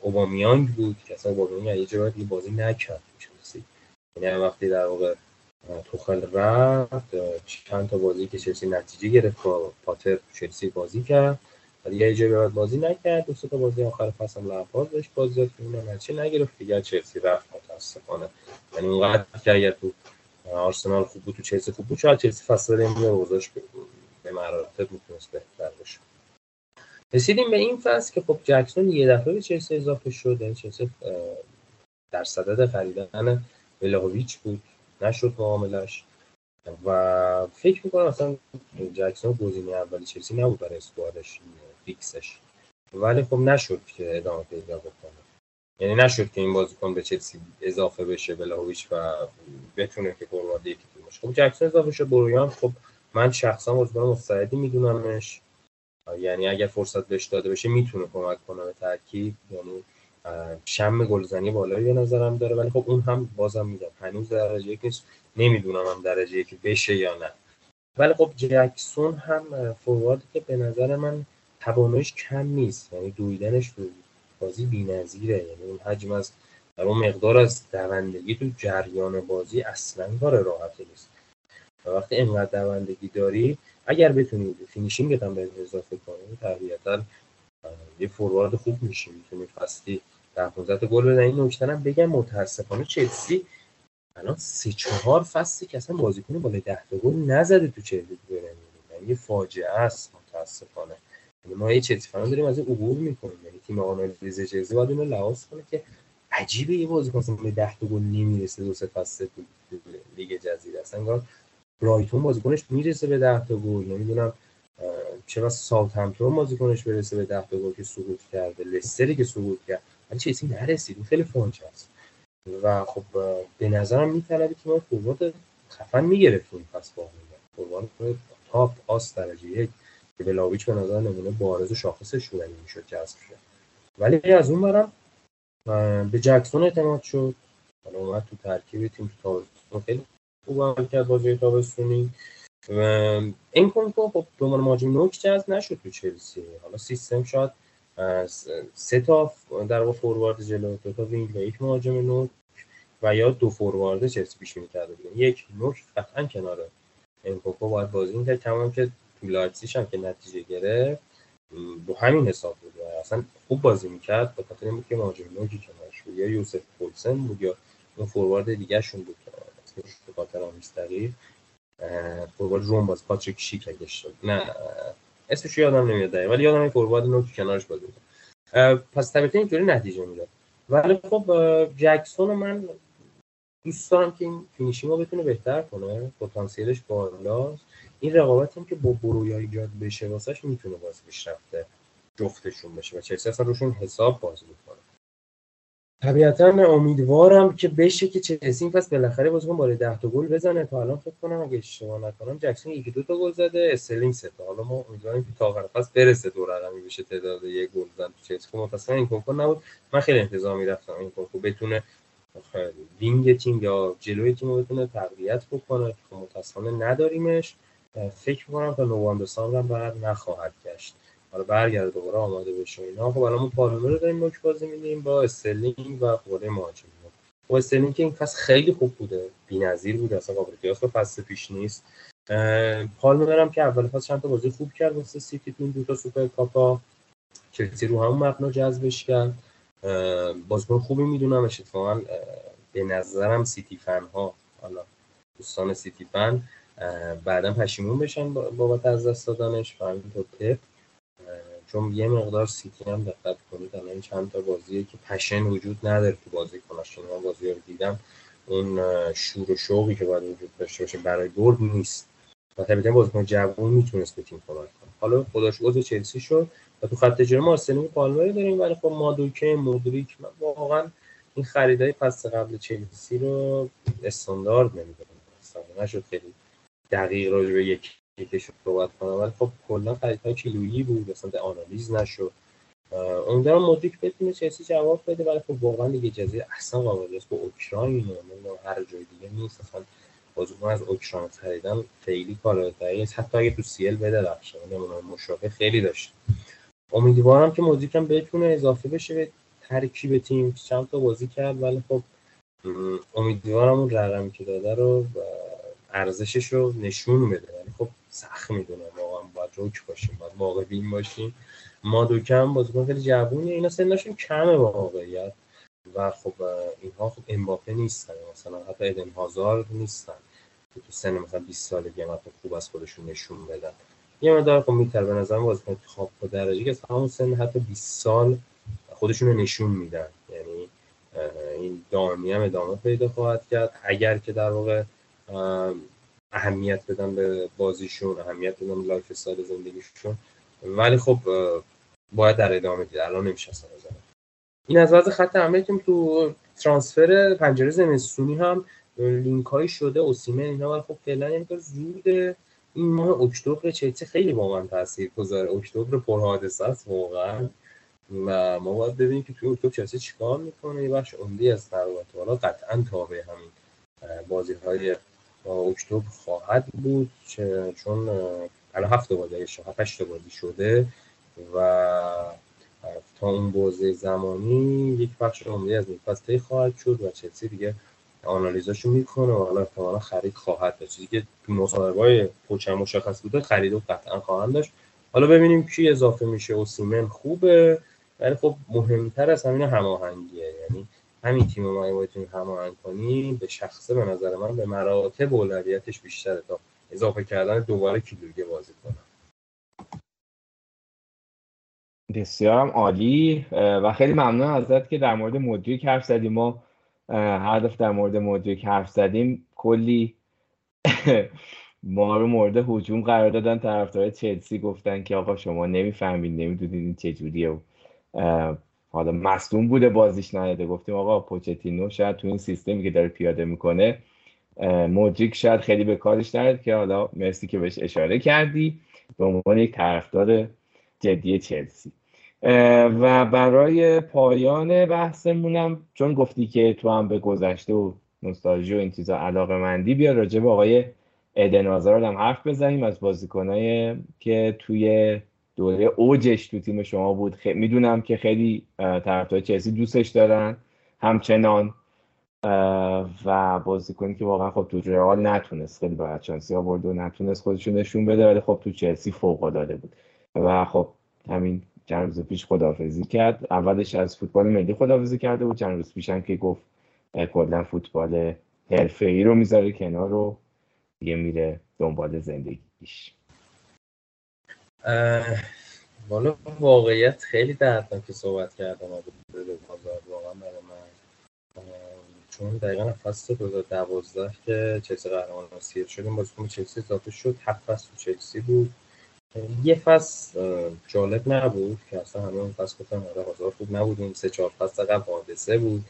اوبامیانگ بود که اصلا اوبامیانگ یه جوری بازی نکرد چلسی، یعنی وقتی در واقع توخل رفت چند تا بازی که چلسی نتیجه گرفت پاتر چلسی بازی کرد ولی یه جوری بازی نکرد، دو سه تا بازی آخر فصل لعباز داشت بازی داشت اونم نتیجه نگرفت دیگه، چلسی رفت متاسفانه. یعنی اونقدر که اگر تو آرسنال خوب بود تو چلسی خوب بود، چرا چلسی فصل دیگه ورزش به مراتب میتونست بهتر باشه. رسیدیم به این فصل که خب جکسون یه دفعه به چلسی اضافه شد، یعنی چلسی در صدد خریدن ولاهویچ بود، نشد معاملش و فکر میکنم اصلا جکسون گزینه اولی چلسی نبود برای اسکوادش فیکسش، ولی خب نشد که ادامه پیدا بکنه، یعنی نشد که این بازیکن به چلسی اضافه بشه ولاهویچ و بتونه که فوروارد یکی تیم باشه. خب جکسون اضافه شد، برویان خب من شخصا بازیکن مستعدی میدونمش، یعنی اگر فرصت بهش داده بشه میتونه کمک کنه به ترکیب، یعنی شم گلزنی بالایی به نظرم داره. ولی خب اون هم بازم میگم هنوز درجه یک نیست، نمیدونم هم درجه یکی بشه یا نه. ولی خب جکسون هم فوروارد که به نظر من تواناییش کم نیست، یعنی دویدنش تو بازی بی‌نظیره، یعنی اون حجم از اون مقدار از دوندگی تو جریان بازی اصلا کار راحتی نیست. وقتی اینقدر دوندگی داری اگر بتونید فینیشینگ هم به اضافه کنید طبیعتاً یه فوروارد خوب میشی، میتونید فصلی 15 تا گل بزنید. این نکته هم بگم متاسفانه چلسی الان 3-4 فصلی که اصلا بازیکن بالای 10 تا گل نزده تو چلسی برنید، یعنی یه فاجعه است متاسفانه. یعنی ما یه چلسی فن داریم از این عبور میکنیم، یعنی تیم آنالیز چلسی باید اینو لحاظ کنه که عجیبه یه بازیکن اصلا به 10 تا گل نمیرسه دو سه فصل تو لیگ جزیره، اصلا انگار برایتون بازیکنش میرسه به 10 تا گل، نمیدونم چرا ساوثهمپتون بازیکنش برسه به 10 تا گل که سقوط کرده، لستری که سقوط کرد، ولی چیزی نرسید. خیلی فاجعه است و خب به نظرم میاد که ما فوروارد خفن میگرفتیم پس با فوروارد تاپ آس درجه 1 که ولاهویچ به نظر نمونه بارز و شاخصش شدنی میشد جذب شد. ولی از اون برم به جکسون اعتماد شد حالا اومد تو ترکیب تیم تو تابستون خیلی خوب هم کرد بازی تابستونی و انکونکو خب به عنوان مهاجم نوک جذب نشد تو چلسی. حالا سیستم شاید از سه تا در واقع فوروارد جلو، دو تا وینگ و یک مهاجم نوک و یا دو فوروارد چلسی پیش می‌کرد. یک نوک قطعاً کناره انکونکو باید بازی می‌کرد، تمام که تو لاتزیش هم که نتیجه گرفت با همین حساب بود. اصلا خوب بازی میکرد به خاطر اینکه مهاجم نوکی کنارش بود، یا یوسف پولسن بود یا اون فوروارد دیگه شون بود که اسمش به خاطر آمیستری فوروارد روم باز پاتریک شیک اگه شد نه اسمش یادم نمیاد دقیقاً، ولی یادم این فوروارد نوکی کنارش بود. پس طبیعتاً اینطوری نتیجه میداد. ولی خب جکسون من دوست دارم که این فینیشینگو بتونه بهتر کنه، پتانسیلش بالاست. این رقابتی که با برویا ایجاد بشه واسش میتونه باز پیشرفته جفتشون بشه و چلسی اصلا روشون حساب باز میکنه. طبیعتا امیدوارم که بشه که چلسی این فصل بالاخره بازیکن بالای 10 تا گل بزنه. تا الان فکر کنم اگه اشتباه نکنم جکسون 1 2 تا گل زده، استرلینگ 3 تا. حالا ما امیدواریم که تا آخر فصل برسه دو رقمی بشه تعداد یک گل زدن چلسی. متأسفانه این کنکور نبود. من خیلی انتظار می‌رفتم این کنکور بتونه وینگ تیم یا جلوی تیمو بتونه تقویت بکنه که متأسفانه نداریمش. فکر می‌کنم تا نوامبر سال هم بعد نخواهد گشت. حالا برگرده دوباره آماده بشه اینا. خب الان ما پالمر رو داریم نوک بازی می‌دیم با استرلینگ و خوره مهاجم. خب استرلینگ که این فصل خیلی خوب بوده، بی‌نظیر بود، اصلا قابل قیاس با فصل پیش نیست. پالمر هم که اول فصل چند تا بازی خوب کرد واسه سیتی، تون دو تا سوپر کاپا چلسی رو همون مبنا جذبش کرد. بازیکن خوبی میدونمش اتفاقا، به نظرم سیتی فن‌ها، حالا دوستان سیتی فن بعدم پشیمون بشن بابت از دست دادنش. همینطور پپ، چون یه مقدار سیتی هم دقت کنید الان چند تا بازیه که پشن وجود نداره تو بازیکناش. من بازی‌ها رو دیدم، اون شور و شوقی که باید وجود داشته باشه برای برد نیست و طبیعتاً بازیکن جوون میتونست به تیم کمک کنه. حالا خداش عضو چلسی شد و تو خط هجوم آرسنال پالمر داریم، ولی خب مادوکه، مودریک، من واقعا این خریدای پس قبل چلسی رو استاندارد نمی‌دونم، اصلا نشد خیلی دقیق راجع به یکیش صحبت کنم، ولی خب کلا خریدهای کیلویی بود، اصلا آنالیز نشد. امیدوارم مودریک بتونه چلسی جواب بده، ولی خب واقعا دیگه جزیره اصلا قابل است با اوکراین و هر جای دیگه نیست. اصلا بازیکن از اوکراین خریدن خیلی کار داره، حتی اگه تو سیل بده رفشه نمونه مشابه خیلی داشت. امیدوارم که مودریک هم بتونه اضافه بشه به ترکیب تیم، چند تا بازی کرد ولی خب امیدوارم اون رقمی که داده رو ارزشش رو نشون بده. یعنی خب سخت میدونم، واقعا باید روک باشیم، باید واقع بین باشیم. ما دو کم بازیکن خیلی جوونیه، اینا سنشون کمه واقعیت و خب اینها خب امباپه نیستن، مثلا حتی ایدن هازارد نیستن که تو سن مثلا 20 سالگی هم خوب از خودشون نشون بدن. یه مقدار خب میتر به نظر بازیکن انتخاب با درجه که همون سن حتی 20 سال خودشون رو نشون میدن. یعنی این دائمی هم ادامه پیدا خواهد کرد اگر که در واقع اهمیت بدن به بازیشون، اهمیت بدن به لایف استایل زندگیشون، ولی خب باید در ادامه دید. الان نمیشه اصلا بزنه. این از وضع خط حمله تیم تو ترانسفر پنجره زمستونی هم لینک‌های شده اوسیمن اینا، ولی خب فعلا اینطور زوده. این ماه اکتبر چلسی خیلی با من تاثیرگذاره، اکتبر پر حادثه است واقعا و ما باید ببینیم که توی اکتبر چلسی چیکار میکنه. یه بخش عمده‌ای از ثروت والا قطعاً تابع همین بازی‌های اکتبر خواهد بود، چون الان 7 تا بازی شده و تا اون بازه زمانی یک بخش عمده‌ای از نیم‌فصل خواهد شد و چلسی دیگه آنالیزاشو میکنه و حالا احتمالاً خرید خواهد داشت. چیزی که تو مصاحبه‌های پوچ مشخص بوده خریدو قطعاً خواهند داشت. حالا ببینیم کی اضافه میشه. اوسیمن خوبه ولی خب مهمتر از همین هماهنگیه، یعنی همین تیم ما باید هماهنگ کنی. به شخصه به نظر من به مراتب اولویتش بیشتره تا اضافه کردن دوباره کیلویی بازیکن. بسیارم عالی و خیلی ممنون ازت که در مورد مودریک حرف زدیم. ما هر دفعه در مورد مودریک حرف زدیم کلی ما رو مورد هجوم قرار دادن طرفدار چلسی، گفتن که آقا شما نمیفهمید، نمیدونید این چه جوریه و حالا مصدوم بوده بازیش نداده. گفتیم آقا پوچتینو شاید تو این سیستمی که داره پیاده میکنه مودریک شاید خیلی به کارش نره، که حالا مرسی که بهش اشاره کردی به عنوان یک طرفدار جدی چلسی. و برای پایان بحثمونم، چون گفتی که تو هم به گذشته و نوستالژی و این چیزا علاقه‌مندی، بیا راجع به آقای ایدن آزارد هم حرف بزنیم، از بازیکنایی که توی دوره اوجش تو تیم شما بود. میدونم که خیلی طرفدار چلسی دوستش دارن همچنان، و بازیکنی که واقعا خب تو رئال نتونست، خیلی با چانسی آورد و نتونست خودشون نشون بده، ولی خب تو چلسی فوق‌العاده بود و خب همین چند روز پیش خداحافظی کرد. اولش از فوتبال ملی خداحافظی کرده بود، چند روز پیش هم که گفت کلا فوتبال حرفه‌ای رو میذاره کنار و دیگه میره دنبال زندگیش. والا واقعیت خیلی دردناک که صحبت کردم از بازار، واقعا برای من، چون دقیقاً فصل 2012 که چلسی قهرمان مسیر شدیم، بازیکن چلسی اضافه شد، 7 فصل تو چلسی بود. یه فصل جالب نبود که اصلا همه اون فصل گفتن آزار خوب نبود، اون 3-4 فصل قبل حادثه بود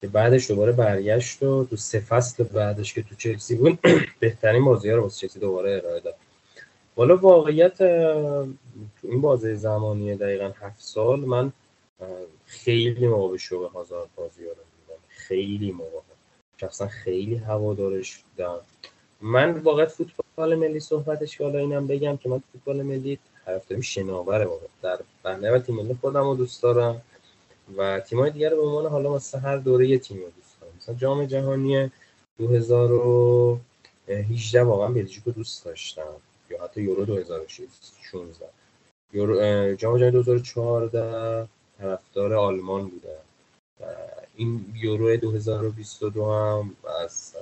که بعدش دوباره برگشت و تو 3 فصل بعدش که تو چلسی بود بهترین بازی‌ها رو واسه چلسی دوباره ارائه داد. والا واقعیت تو این بازه زمانی دقیقاً 7 سال من خیلی موقع شوق هازارد بازی‌ها رو دیدم، خیلی موقع، شخصا خیلی هوادارش بودم. من واقعا فوتبال ملی صحبتش که حالا اینم بگم که من فوتبال ملی طرفدار شناوره، واقعا در بنده تیم ملی خودمو دوست دارم و تیم‌های دیگه رو به عنوان حالا مثلا هر دوره یه تیمی دوست دارم. مثلا جام جهانی 2018 واقعا بلژیک رو دوست داشتم، یا حتی یورو 2016، یورو جام جهانی 2014 طرفدار آلمان بودم. این یورو 2022 هم از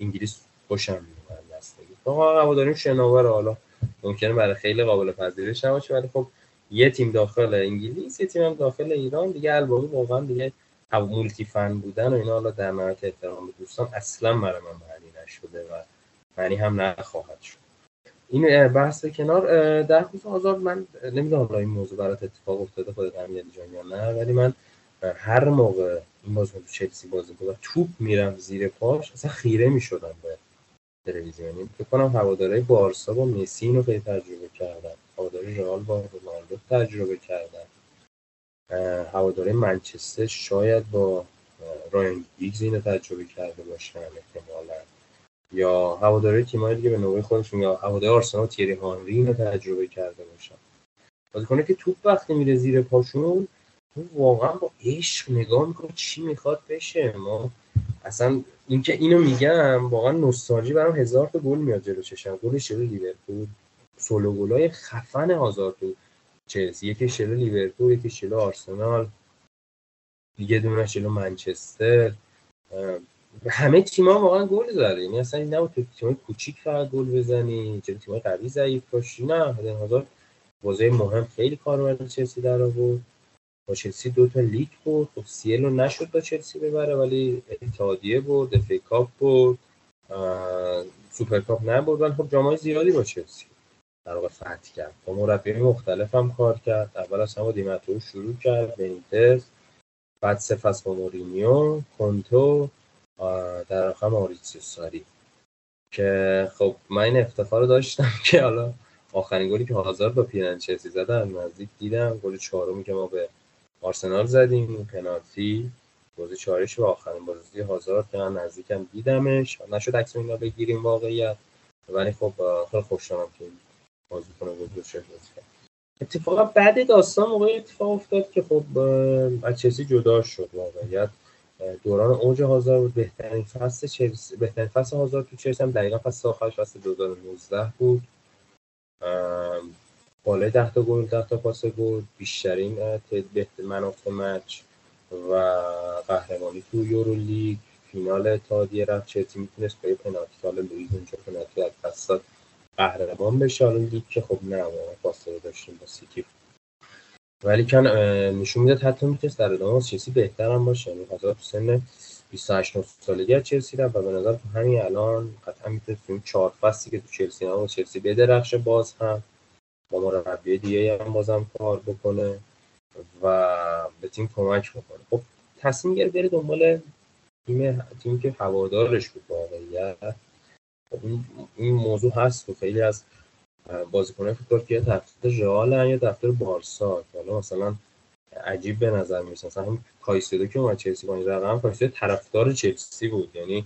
انگلیس خوشم میاد دست دیگه. واقعا هواداریم شناور، حالا ممکنه برای خیلی قابل پذیرش نباشه، ولی خب یه تیم داخل انگلیس، یه تیم هم داخل ایران دیگه، البته واقعا دیگه مولتی فن بودن و اینا، حالا در نهایت احترام به دوستان اصلا برای من معنی نشده و معنی هم نخواهد شد. این بحث کنار، در خصوص آزار من نمیدونم این موضوع برات اتفاق افتاده خودت هم جان یا نه، ولی من هر موقع این بازیکن تو چلسی بازی می‌کرد، توپ میرم زیر پاش، اصلا خیره می‌شدم به تلویزیونی. فکر کنم هوادارهای بارسا با مسی اینو خیلی تجربه کردن، هوادارهای رئال با رونالدو تجربه کردن، هوادارهای منچستر شاید با رایان گیگز اینو تجربه کرده باشن احتمالاً، یا هوادارهای تیم‌های دیگه به نوبه خودشون، یا هوادارهای آرسنال تیری هانری اینو تجربه کرده باشن. بازیکنی که توپ وقتی میره زیر پاشون، اون واقعا با عشق نگاه میکنه چی میخواد بشه. ما اصلا اینکه اینو میگم واقعا نوستالژی برام، 1000 تا گل میاد جلو چشم، گلش جلو لیورپول، سولو گلای خفن هازارد تو چلسی، یکی جلو لیورپول، یکی جلو آرسنال، دیگه دونش جلو منچستر، همه تیم‌ها واقعا گل زده. یعنی اصلا نباید تو تیم‌های کوچیک فقط گل بزنی، جلو تیم‌های قوی ضعیف باشی. نه، هازارد بازی مهم خیلی کارو برای چلسی در آورد، با چلسی 2 تا لیگ برد، خب سی ال رو نشد با چلسی ببره، ولی اتحادیه برد، اف ای کاپ برد، سوپر کاپ نبرد، ولی خب جام‌های زیادی با چلسی در واقع فتح کرد. با مربیان مختلف هم کار کرد، اول از همه دیماتو شروع کرد، بنیتز، بعد 3 فصل با مورینیو، کنتو، در آخر ماریتسیو ساری، که خب من این افتخار رو داشتم که حالا آخرین گلی که هازارد با پیرن چلسی زدن نزدیک دیدم، گل 4م که ما به آرسنال زدیم، پنالتی بازی 4ش و آخرین بازی هازارد که من نزدیکم دیدمش، نشد عکس اینا بگیریم واقعیت، ولی خب خیلی خوشحالم که بازیکن گل شد. اتفاقا بعد داستان موقع اتفاق افتاد که خب از چلسی جدا شد، واقعیت دوران اوج هازارد، بهترین فصل چلسی، بهترین فصل هازارد تو چلسی هم دقیقاً فصل آخرش، فصل 2019 بود، بالای 10 تا گل، 10 تا پاس گل، بیشترین تعداد منافع مچ و قهرمانی تو یورو لیگ، فینال اتحادیه رفت چلسی، میتونست با یه پنالتی حالا لوئیز اونجا پنالتی از پاس داد قهرمان بشه. حالا لیگ که خب نه، ما فاصله داشتیم با سیتی، ولی کن نشون میداد حتی میتونست در ادامه چلسی بهتر هم باشه. یعنی حالا تو سن 28 سالگی از چلسی رفت و به نظر تو همین الان قطعا میتونست تو این 4 فصلی که تو چلسی نام چلسی بدرخشه، باز هم با مربی دیگه هم بازم کار بکنه و به تیم کمک بکنه. خب تصمیم گرفت بره دنبال تیمی که هوادارش بود واقعیت. خب این موضوع هست که خیلی از بازیکنان فوتبال که طرفدار رئال یا طرفدار بارسا، حالا مثلا عجیب به نظر میرسه. مثلا هم کایسدو که اومد چلسی پایین رقم کایسدو طرفدار چلسی بود، یعنی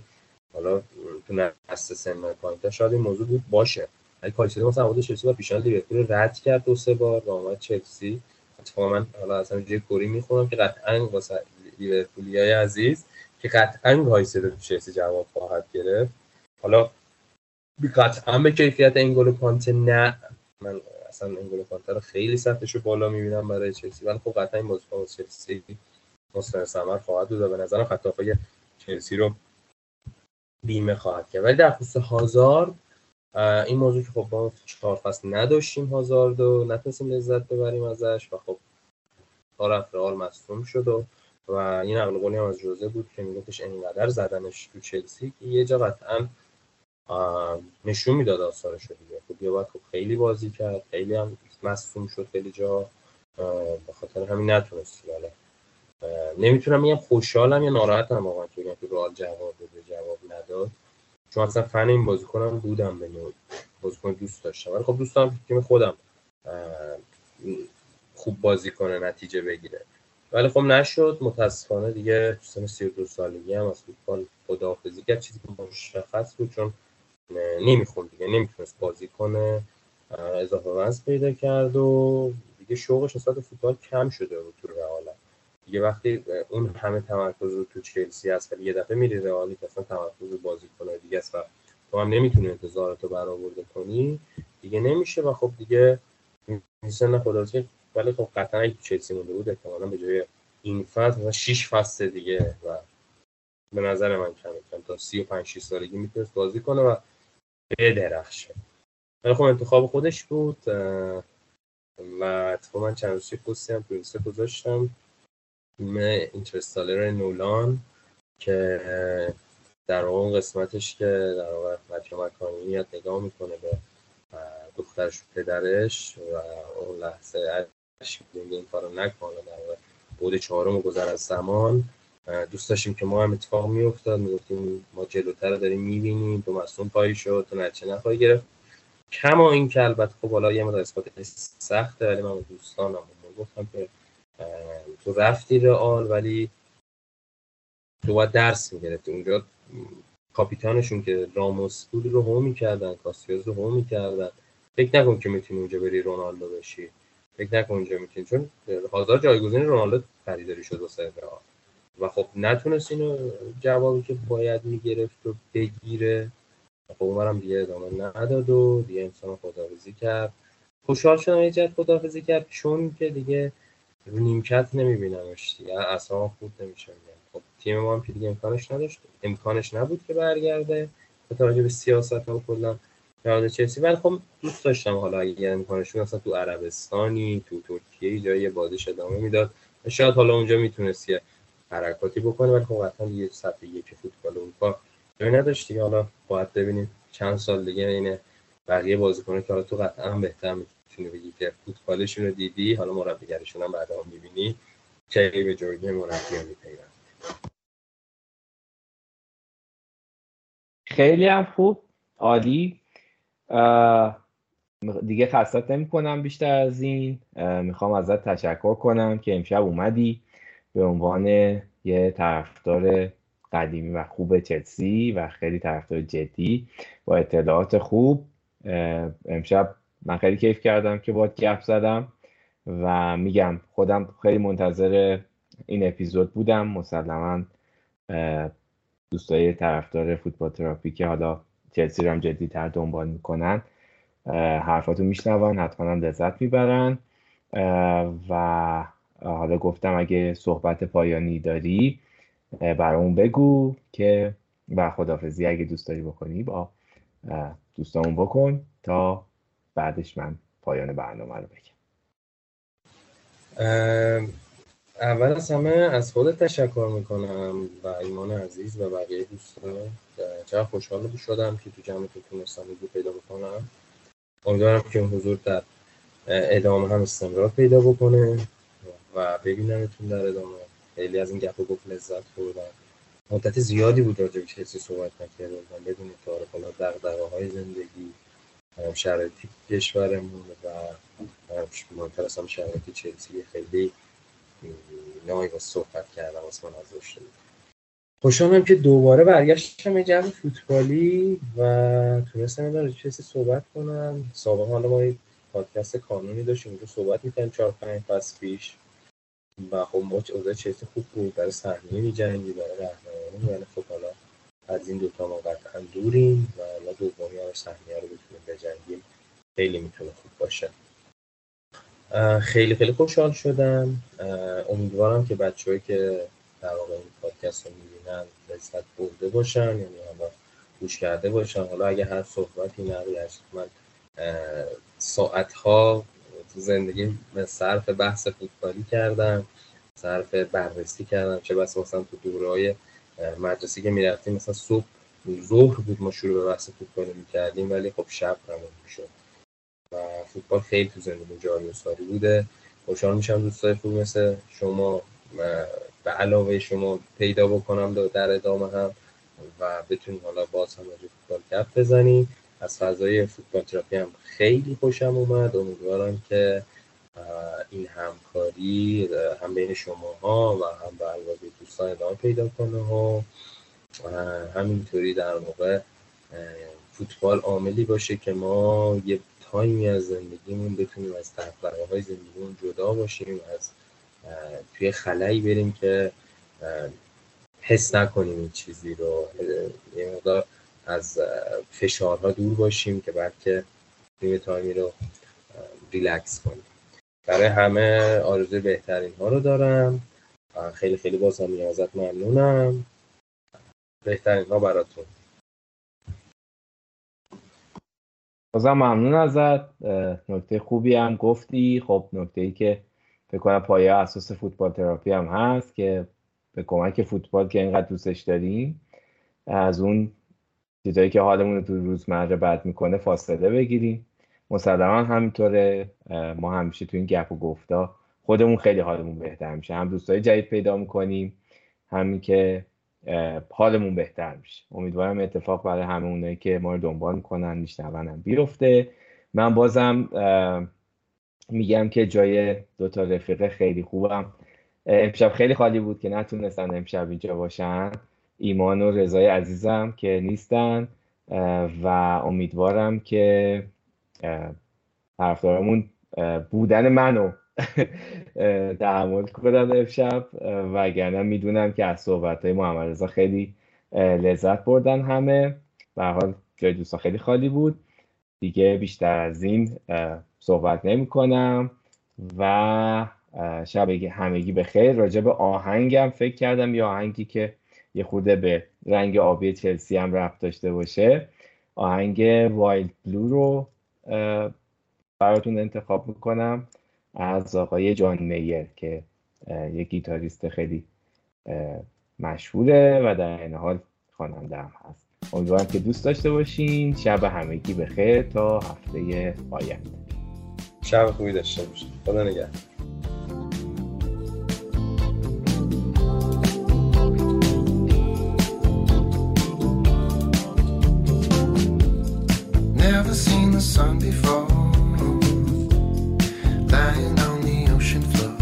حالا تو نسل سن پایین‌تر شاید این موضوع بود باشه، ولی کایسدو مثلا اومد چلسی با پیشنهاد لیورپول رد کرد دو سه بار و اومد چلسی. اتفاقا حالا اصلا یه کوری میخونم که قطعاً واسه لیورپولیای عزیز که قطعاً کایسدو تو چلسی جواب خواهد گرفت. حالا قطعاً به کیفیت انگولو کانته نه، من اصلا انگولو کانته رو خیلی سطحش رو بالا میبینم برای چلسی، ولی خب قطعاً این بازیکن از چلسی مستر ثمر خواهد بود و به نظرم خطافای چلسی رو بیمه خواهد کرد. ولی در خصوص هازارد این موضوع که خب ما 4 فصل نداشتیم هازارد و نتونستیم لذت ببریم ازش و خب طرف رئال مصدوم شد و این نقل قولی هم از جوزه بود که میگفتش اینقدر زدنش تو چلسی که یه جا قطعاً نشون میداد آثارش رو دیگه. خب یه وقت خب خیلی بازی کرد، خیلی هم مصدوم شد، خیلی جا به خاطر همین نتونست. بله نمیتونم بگم خوشحالم یا ناراحتم واقعا که بگم که رئال جواب نداد، چون اصلا فن این بازیکنم بودم، به نوعی بازیکن دوست داشتم، ولی خب دوست دارم تیم خودم خوب بازی کنه نتیجه بگیره، ولی خب نشد متاسفانه دیگه. تو سن 32 سالگی هم از فوتبال خداحافظی کرد، چیزی که مشخص بود چون نمیخوند دیگه، نمیتونست بازی کنه، اضافه وزن پیدا کرد و دیگه شوقش نسبت به فوتبال کم شده بود تو رئال دیگه. وقتی اون همه تمرکز رو تو چلسی هست ولی یه دفعه میری رئالی که اصلا تمرکز رو بازیکن‌های دیگه است و تو هم نمیتونی انتظاراتو برآورده کنی دیگه، نمیشه. و خب دیگه میسن خداحافظی، ولی خب قطعا تو چلسی مونده بود احتمالاً به جای این فصل مثلا 6 فصل دیگه و به نظر من کم تا 35-6 سالگی میتونست بازی کنه و بدرخشه، ولی خب انتخاب خودش بود. و تو من چند روزی پستی هم پروسه گذاشتم من اینترستلر نولان که در اون قسمتش که در واقع ماتیو مکانیت نگاه میکنه به دخترش پدرش و اون لحظه عشق دیگه این کارو نکنه، در واقع بود 4م گذر از زمان دوست داشتیم که ما هم اتفاق میافتاد، میگفتیم ما جلوتر داریم میبینیم تو مصون پای شد تو نچه نخواهی گرفت. کما این که البته خب حالا یه مقدار اثبات سخته، ولی من دوستانم گفتم که تو رفتی رئال ولی تو باید درس میگرفتی. اونجا کاپیتانشون که راموس بود رو هو میکردن، کاسیاس رو هو میکردن، فکر نکن که میتونی اونجا بری رونالدو بشی، فکر نکن اونجا میتونی، چون هازارد جایگزین رونالدو خریداری شد واسه رئال و خب نتونست اینو جوابی که باید میگرفت رو بگیره. خب عمرم دیگه ادامه نداد و دیگه انسان خداحافظی کرد. خوشحال شدم یه جد خداحافظی کرد چون که دیگه رو نیمکت نمیبینمش دیگه، اصلا خوب نمیشه میگم. خب تیم ما هم که دیگه امکانش نبود که برگرده به توجه به سیاست ها و کلا یاد چلسی، ولی خب دوست داشتم حالا اگه امکانش بود اصلا تو عربستانی تو ترکیه جایی بازیش ادامه میداد، شاید حالا اونجا میتونست یه حرکاتی بکنه، ولی خب اصلا یه سطح یک فوتبال اروپا جایی نداشت دیگه. حالا باید ببینیم چند سال دیگه اینه بقیه بازیکن‌ها که حالا تو قطعا بهتر میتونی بگی که فوتبالشون رو دیدی، حالا مربیگرشون هم بعدا میبینی چه به جایی مربی‌ها می‌پیوندن. خیلی هم خوب، عالی. دیگه خسارت نمی‌کنم بیشتر از این. میخوام ازت تشکر کنم که امشب اومدی به عنوان یه طرفدار قدیمی و خوب چلسی و خیلی طرفدار جدی با اطلاعات خوب. امشب من خیلی کیف کردم که باهات گپ زدم و میگم خودم خیلی منتظر این اپیزود بودم. مسلماً دوستای طرفدار فوتبال تراپی که حالا چلسی رو هم جدی‌تر دنبال میکنن حرفاتو میشنون، حتما هم لذت میبرن. و حالا گفتم اگه صحبت پایانی داری برامون بگو که و خداحافظی اگه دوست داری بکنی با دوستامون بکن تا بعدش من پایان برنامه رو بگم. اول از همه از خودت تشکر میکنم و ایمان عزیز و بقیه دوستان. چقدر خوشحال شدم که تو جمعتون تونستم حضور پیدا بکنم. امیدوارم که اون حضور در ادامه هم استمرار پیدا بکنه و ببینمتون در ادامه. خیلی از این گپو گفت لذت بردم، مدت زیادی بود راجع به چیزی صحبت نکرده بودم بدون تعارف و دغدغه‌های زندگی، شرایط کشورمون و منترسم شرایط چلسی خیلی نهایی با صحبت کردم عثمان آزوش شد. خوشحالم که دوباره برگشتم به جمع فوتبالی و تونستم در چیزی صحبت کنم. سابقا حالا ما یک پادکست کانونی داشتیم اونجا صحبت می‌کردیم 4-5 فصل پیش و خب اوضاع چلسی خوب بود، برای سهمیه می‌جنگید، برای قهرمانی، ولی خب حالا از این دوتا ما قطعا دوریم و حالا دومی هم سهمیه رو بتونیم بجنگیم، خیلی میتونه خوب باشه. خیلی خیلی خوشحال شدم. امیدوارم که بچه‌ای که در واقع این پادکست رو می‌بینن لذت برده باشن، یعنی حالا گوش کرده باشن. حالا اگه هر صحبتی نریاش، من ساعت‌ها تو زندگی صرف بحث فوتبالی کردم، صرف بررسی کردم، چه بس مثلا تو دوره‌های مدرسی که می‌رفتیم مثلا صبح ظهر بود ما شروع به بحث فوتبال می‌کردیم ولی خب شب تموم می‌شد و فوتبال خیلی تو زندگی جاری‌وساری بوده. خوشحال میشم دوستای خوب مثل شما به علاوه شما پیدا بکنم در ادامه هم و بتونیم حالا باز هم راجع فوتبال گپ بزنیم. از فضای فوتبال تراپی هم خیلی خوشم اومد. امیدوارم که این همکاری هم بین شماها و هم به علاوه دوستان ادامه پیدا کنه و همینطوری در واقع فوتبال عاملی باشه که ما یه تایمی از زندگیمون بتونیم از تفرقه‌های زندگیمون جدا باشیم، از توی خلایی بریم که حس نکنیم این چیزی رو، یه مقدار از فشارها دور باشیم که بلکه نیمه تایمی رو ریلکس کنیم. برای همه آرزوی بهترین ها رو دارم. خیلی خیلی باز هم نیازت ممنونم. بهترین ها براتون. بازم ممنون ازت. نکته خوبی هم گفتی. خب نکته‌ای که فکر کنم پایه اساس فوتبال تراپی هم هست که به کمک فوتبال که اینقدر دوستش داریم از اون چیزایی که حالمون رو تو روزمره بد میکنه فاصله بگیریم. مسلما همینطوره، ما همیشه تو این گپ و گفتا خودمون خیلی حالمون بهتر میشه، هم دوستای جدید پیدا میکنیم همین که حالمون بهتر میشه. امیدوارم اتفاق برای همه اونایی که ما رو دنبال میکنن میشنونن بیفته. من بازم میگم که جای دوتا رفیقه خیلی خوبم امشب خیلی خالی بود که نتونستن امشب اینجا باشن، ایمان و رضای عزیزم که نیستن و امیدوارم که طرفدارمون بودن منو تحمل کنن امشب، وگرنه میدونم که از صحبت‌های محمدرضا خیلی لذت بردن همه. به هر حال جای دوستا خیلی خالی بود دیگه، بیشتر از این صحبت نمی کنم و شب همگی به خیر. راجع به آهنگم فکر کردم، یه آهنگی که یه خورده به رنگ آبی چلسی هم ربط داشته باشه، آهنگ وایلد بلو رو براتون انتخاب میکنم از آقای جان میر که یه گیتاریست خیلی مشهوره و در این حال خواننده هم هست. امیدوارم که دوست داشته باشین. شب همگی به خیر تا هفته آینده. شب خوبی داشته باشین. خدا نگهدار. Never seen the sun before, lying on the ocean floor.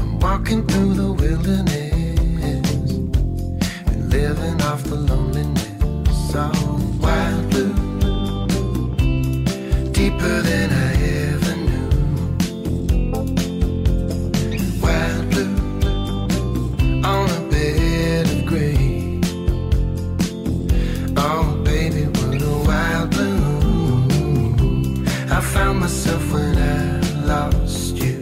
I'm walking through the wilderness and living off the loneliness. So wild blue, deeper than I ever knew. Wild blue on a bed of gray. Oh baby, what a wild blue. I found myself when I lost you.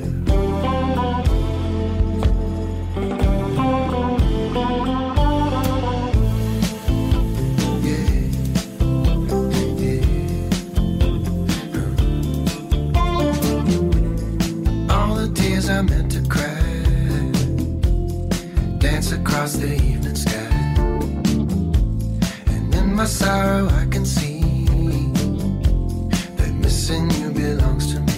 I meant to cry, dance across the evening sky, and in my sorrow I can see that missing you belongs to me.